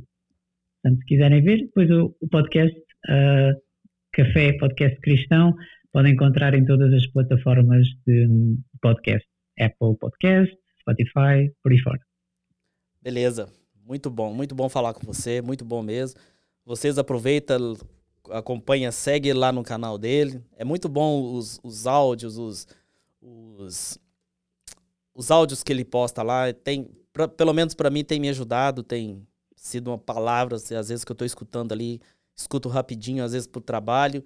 Portanto, se quiserem ver, depois o, o podcast... Uh, Café Podcast Cristão podem encontrar em todas as plataformas de podcast, Apple Podcast, Spotify, por aí fora. Beleza, Muito bom, muito bom falar com você, muito bom mesmo. Vocês aproveitam, acompanha, segue lá no canal dele. É muito bom os, os áudios, os, os, os áudios que ele posta lá. Tem, pra, pelo menos para mim, tem me ajudado, tem sido uma palavra, assim, às vezes que eu estou escutando ali, escuto rapidinho, às vezes para o trabalho,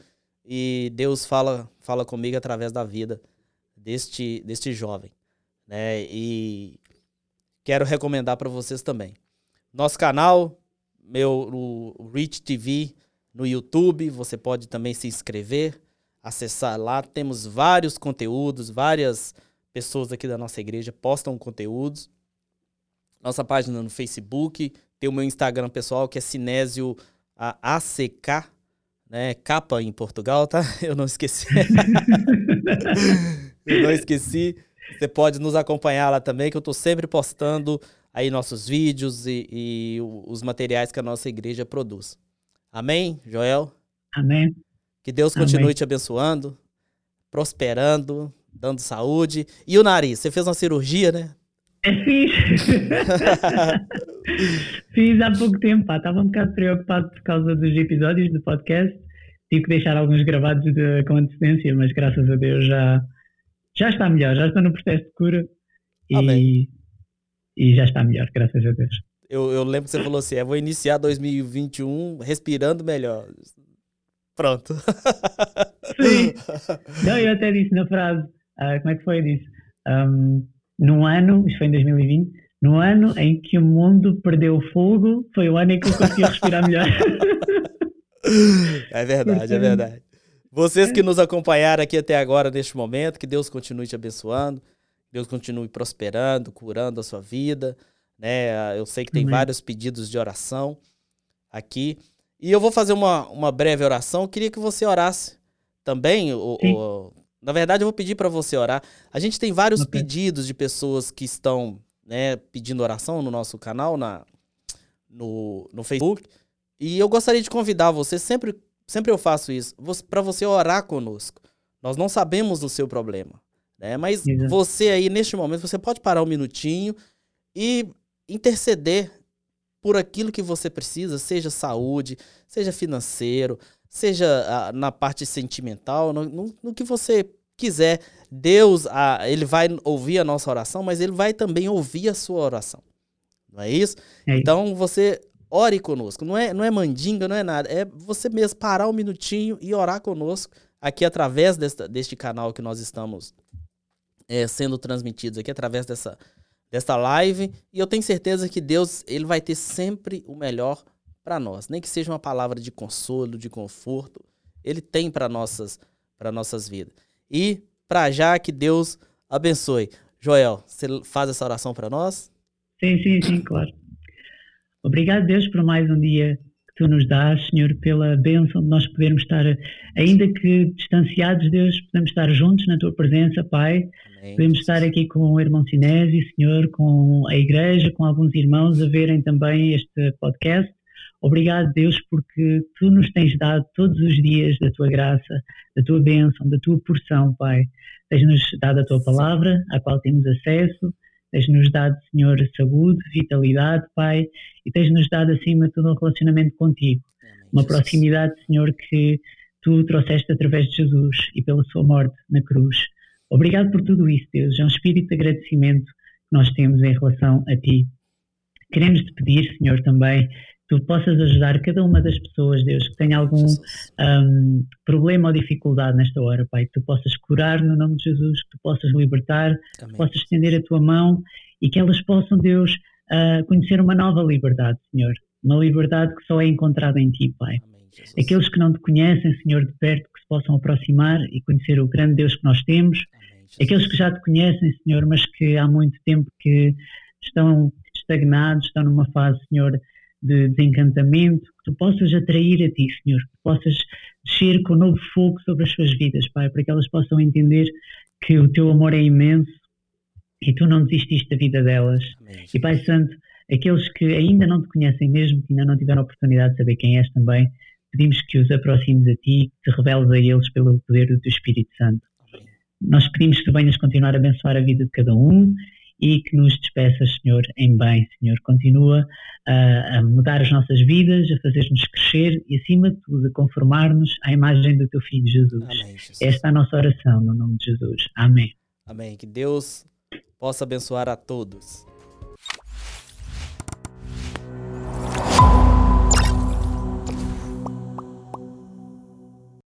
e Deus fala, fala comigo através da vida deste, deste jovem, né? E quero recomendar para vocês também. Nosso canal, meu, o Rich T V no YouTube, você pode também se inscrever, acessar lá. Temos vários conteúdos, várias pessoas aqui da nossa igreja postam conteúdos. Nossa página no Facebook, tem o meu Instagram pessoal, que é Cinesio A C K, né? Capa em Portugal, tá? Eu não esqueci. Eu não esqueci. Você pode nos acompanhar lá também, que eu estou sempre postando aí nossos vídeos e, e os materiais que a nossa igreja produz. Amém, Joel? Amém. Que Deus continue Amém. te abençoando, prosperando, dando saúde. E o nariz? Você fez uma cirurgia, né? É, fiz. Fiz há pouco tempo, pá. Estava um bocado preocupado por causa dos episódios do podcast. Tive que deixar alguns gravados de, com antecedência, mas graças a Deus já... Já está melhor, já estou no processo de cura e, e já está melhor, graças a Deus. Eu, eu lembro que você falou assim, eu vou iniciar dois mil e vinte e um respirando melhor. Pronto. Sim. Não, eu até disse na frase, uh, como é que foi? Eu disse, um, num ano, isso foi em dois mil e vinte, no ano em que o mundo perdeu o fogo, foi o ano em que eu consegui respirar melhor. É verdade, Porque... é verdade. Vocês que nos acompanharam aqui até agora, neste momento, que Deus continue te abençoando, Deus continue prosperando, curando a sua vida, né? Eu sei que tem Amém. vários pedidos de oração aqui. E eu vou fazer uma, uma breve oração. Eu queria que você orasse também. O, o, na verdade, eu vou pedir para você orar. A gente tem vários okay. pedidos de pessoas que estão, né, pedindo oração no nosso canal, na, no, no Facebook. E eu gostaria de convidar você sempre... Sempre eu faço isso, para você orar conosco. Nós não sabemos do seu problema, né? Mas Sim. você aí, neste momento, você pode parar um minutinho e interceder por aquilo que você precisa, seja saúde, seja financeiro, seja na parte sentimental, no, no, no que você quiser. Deus, ah, ele vai ouvir a nossa oração, mas ele vai também ouvir a sua oração. Não é isso? É isso. Então, você... Ore conosco, não é, não é mandinga, não é nada, é você mesmo parar um minutinho e orar conosco aqui através desta, deste canal que nós estamos é, sendo transmitidos aqui, através dessa, desta live, e eu tenho certeza que Deus ele vai ter sempre o melhor para nós, nem que seja uma palavra de consolo, de conforto, ele tem para nossas, para nossas vidas. E para já que Deus abençoe. Joel, você faz essa oração para nós? Sim, sim, sim, claro. Obrigado, Deus, por mais um dia que Tu nos dás, Senhor, pela bênção de nós podermos estar, ainda que distanciados, Deus, podemos estar juntos na Tua presença, Pai. Amém. Podemos estar aqui com o irmão Cinesio, Senhor, com a igreja, com alguns irmãos a verem também este podcast. Obrigado, Deus, porque Tu nos tens dado todos os dias da Tua graça, da Tua bênção, da Tua porção, Pai. Tens-nos dado a Tua palavra, à qual temos acesso. Tens-nos dado, Senhor, saúde, vitalidade, Pai, e tens-nos dado, acima de tudo, um relacionamento contigo. Amém, Uma Jesus. proximidade, Senhor, que Tu trouxeste através de Jesus e pela sua morte na cruz. Obrigado por tudo isso, Deus. É um espírito de agradecimento que nós temos em relação a Ti. Queremos Te pedir, Senhor, também, que Tu possas ajudar cada uma das pessoas, Deus, que tem algum um, problema ou dificuldade nesta hora, Pai, que Tu possas curar no nome de Jesus, que Tu possas libertar, Amém. que Tu possas estender a Tua mão e que elas possam, Deus, uh, conhecer uma nova liberdade, Senhor, uma liberdade que só é encontrada em Ti, Pai. Amém, Aqueles que não Te conhecem, Senhor, de perto, que se possam aproximar e conhecer o grande Deus que nós temos. Amém, Aqueles que já Te conhecem, Senhor, mas que há muito tempo que estão estagnados, estão numa fase, Senhor, de desencantamento, que Tu possas atrair a Ti, Senhor, que Tu possas descer com novo fogo sobre as suas vidas, Pai, para que elas possam entender que o Teu amor é imenso e Tu não desististe da vida delas. Amém. E, Pai Santo, aqueles que ainda não Te conhecem mesmo, que ainda não tiveram a oportunidade de saber quem és também, pedimos que os aproximes a Ti, que Te reveles a eles pelo poder do Teu Espírito Santo. Amém. Nós pedimos que Tu venhas continuar a abençoar a vida de cada um e que nos despeças, Senhor, em bem. Senhor, continua a, a mudar as nossas vidas, a fazer-nos crescer e, acima de tudo, a conformar-nos à imagem do Teu Filho, Jesus. Amém, Jesus. Esta é a nossa oração, no nome de Jesus. Amém. Amém. Que Deus possa abençoar a todos.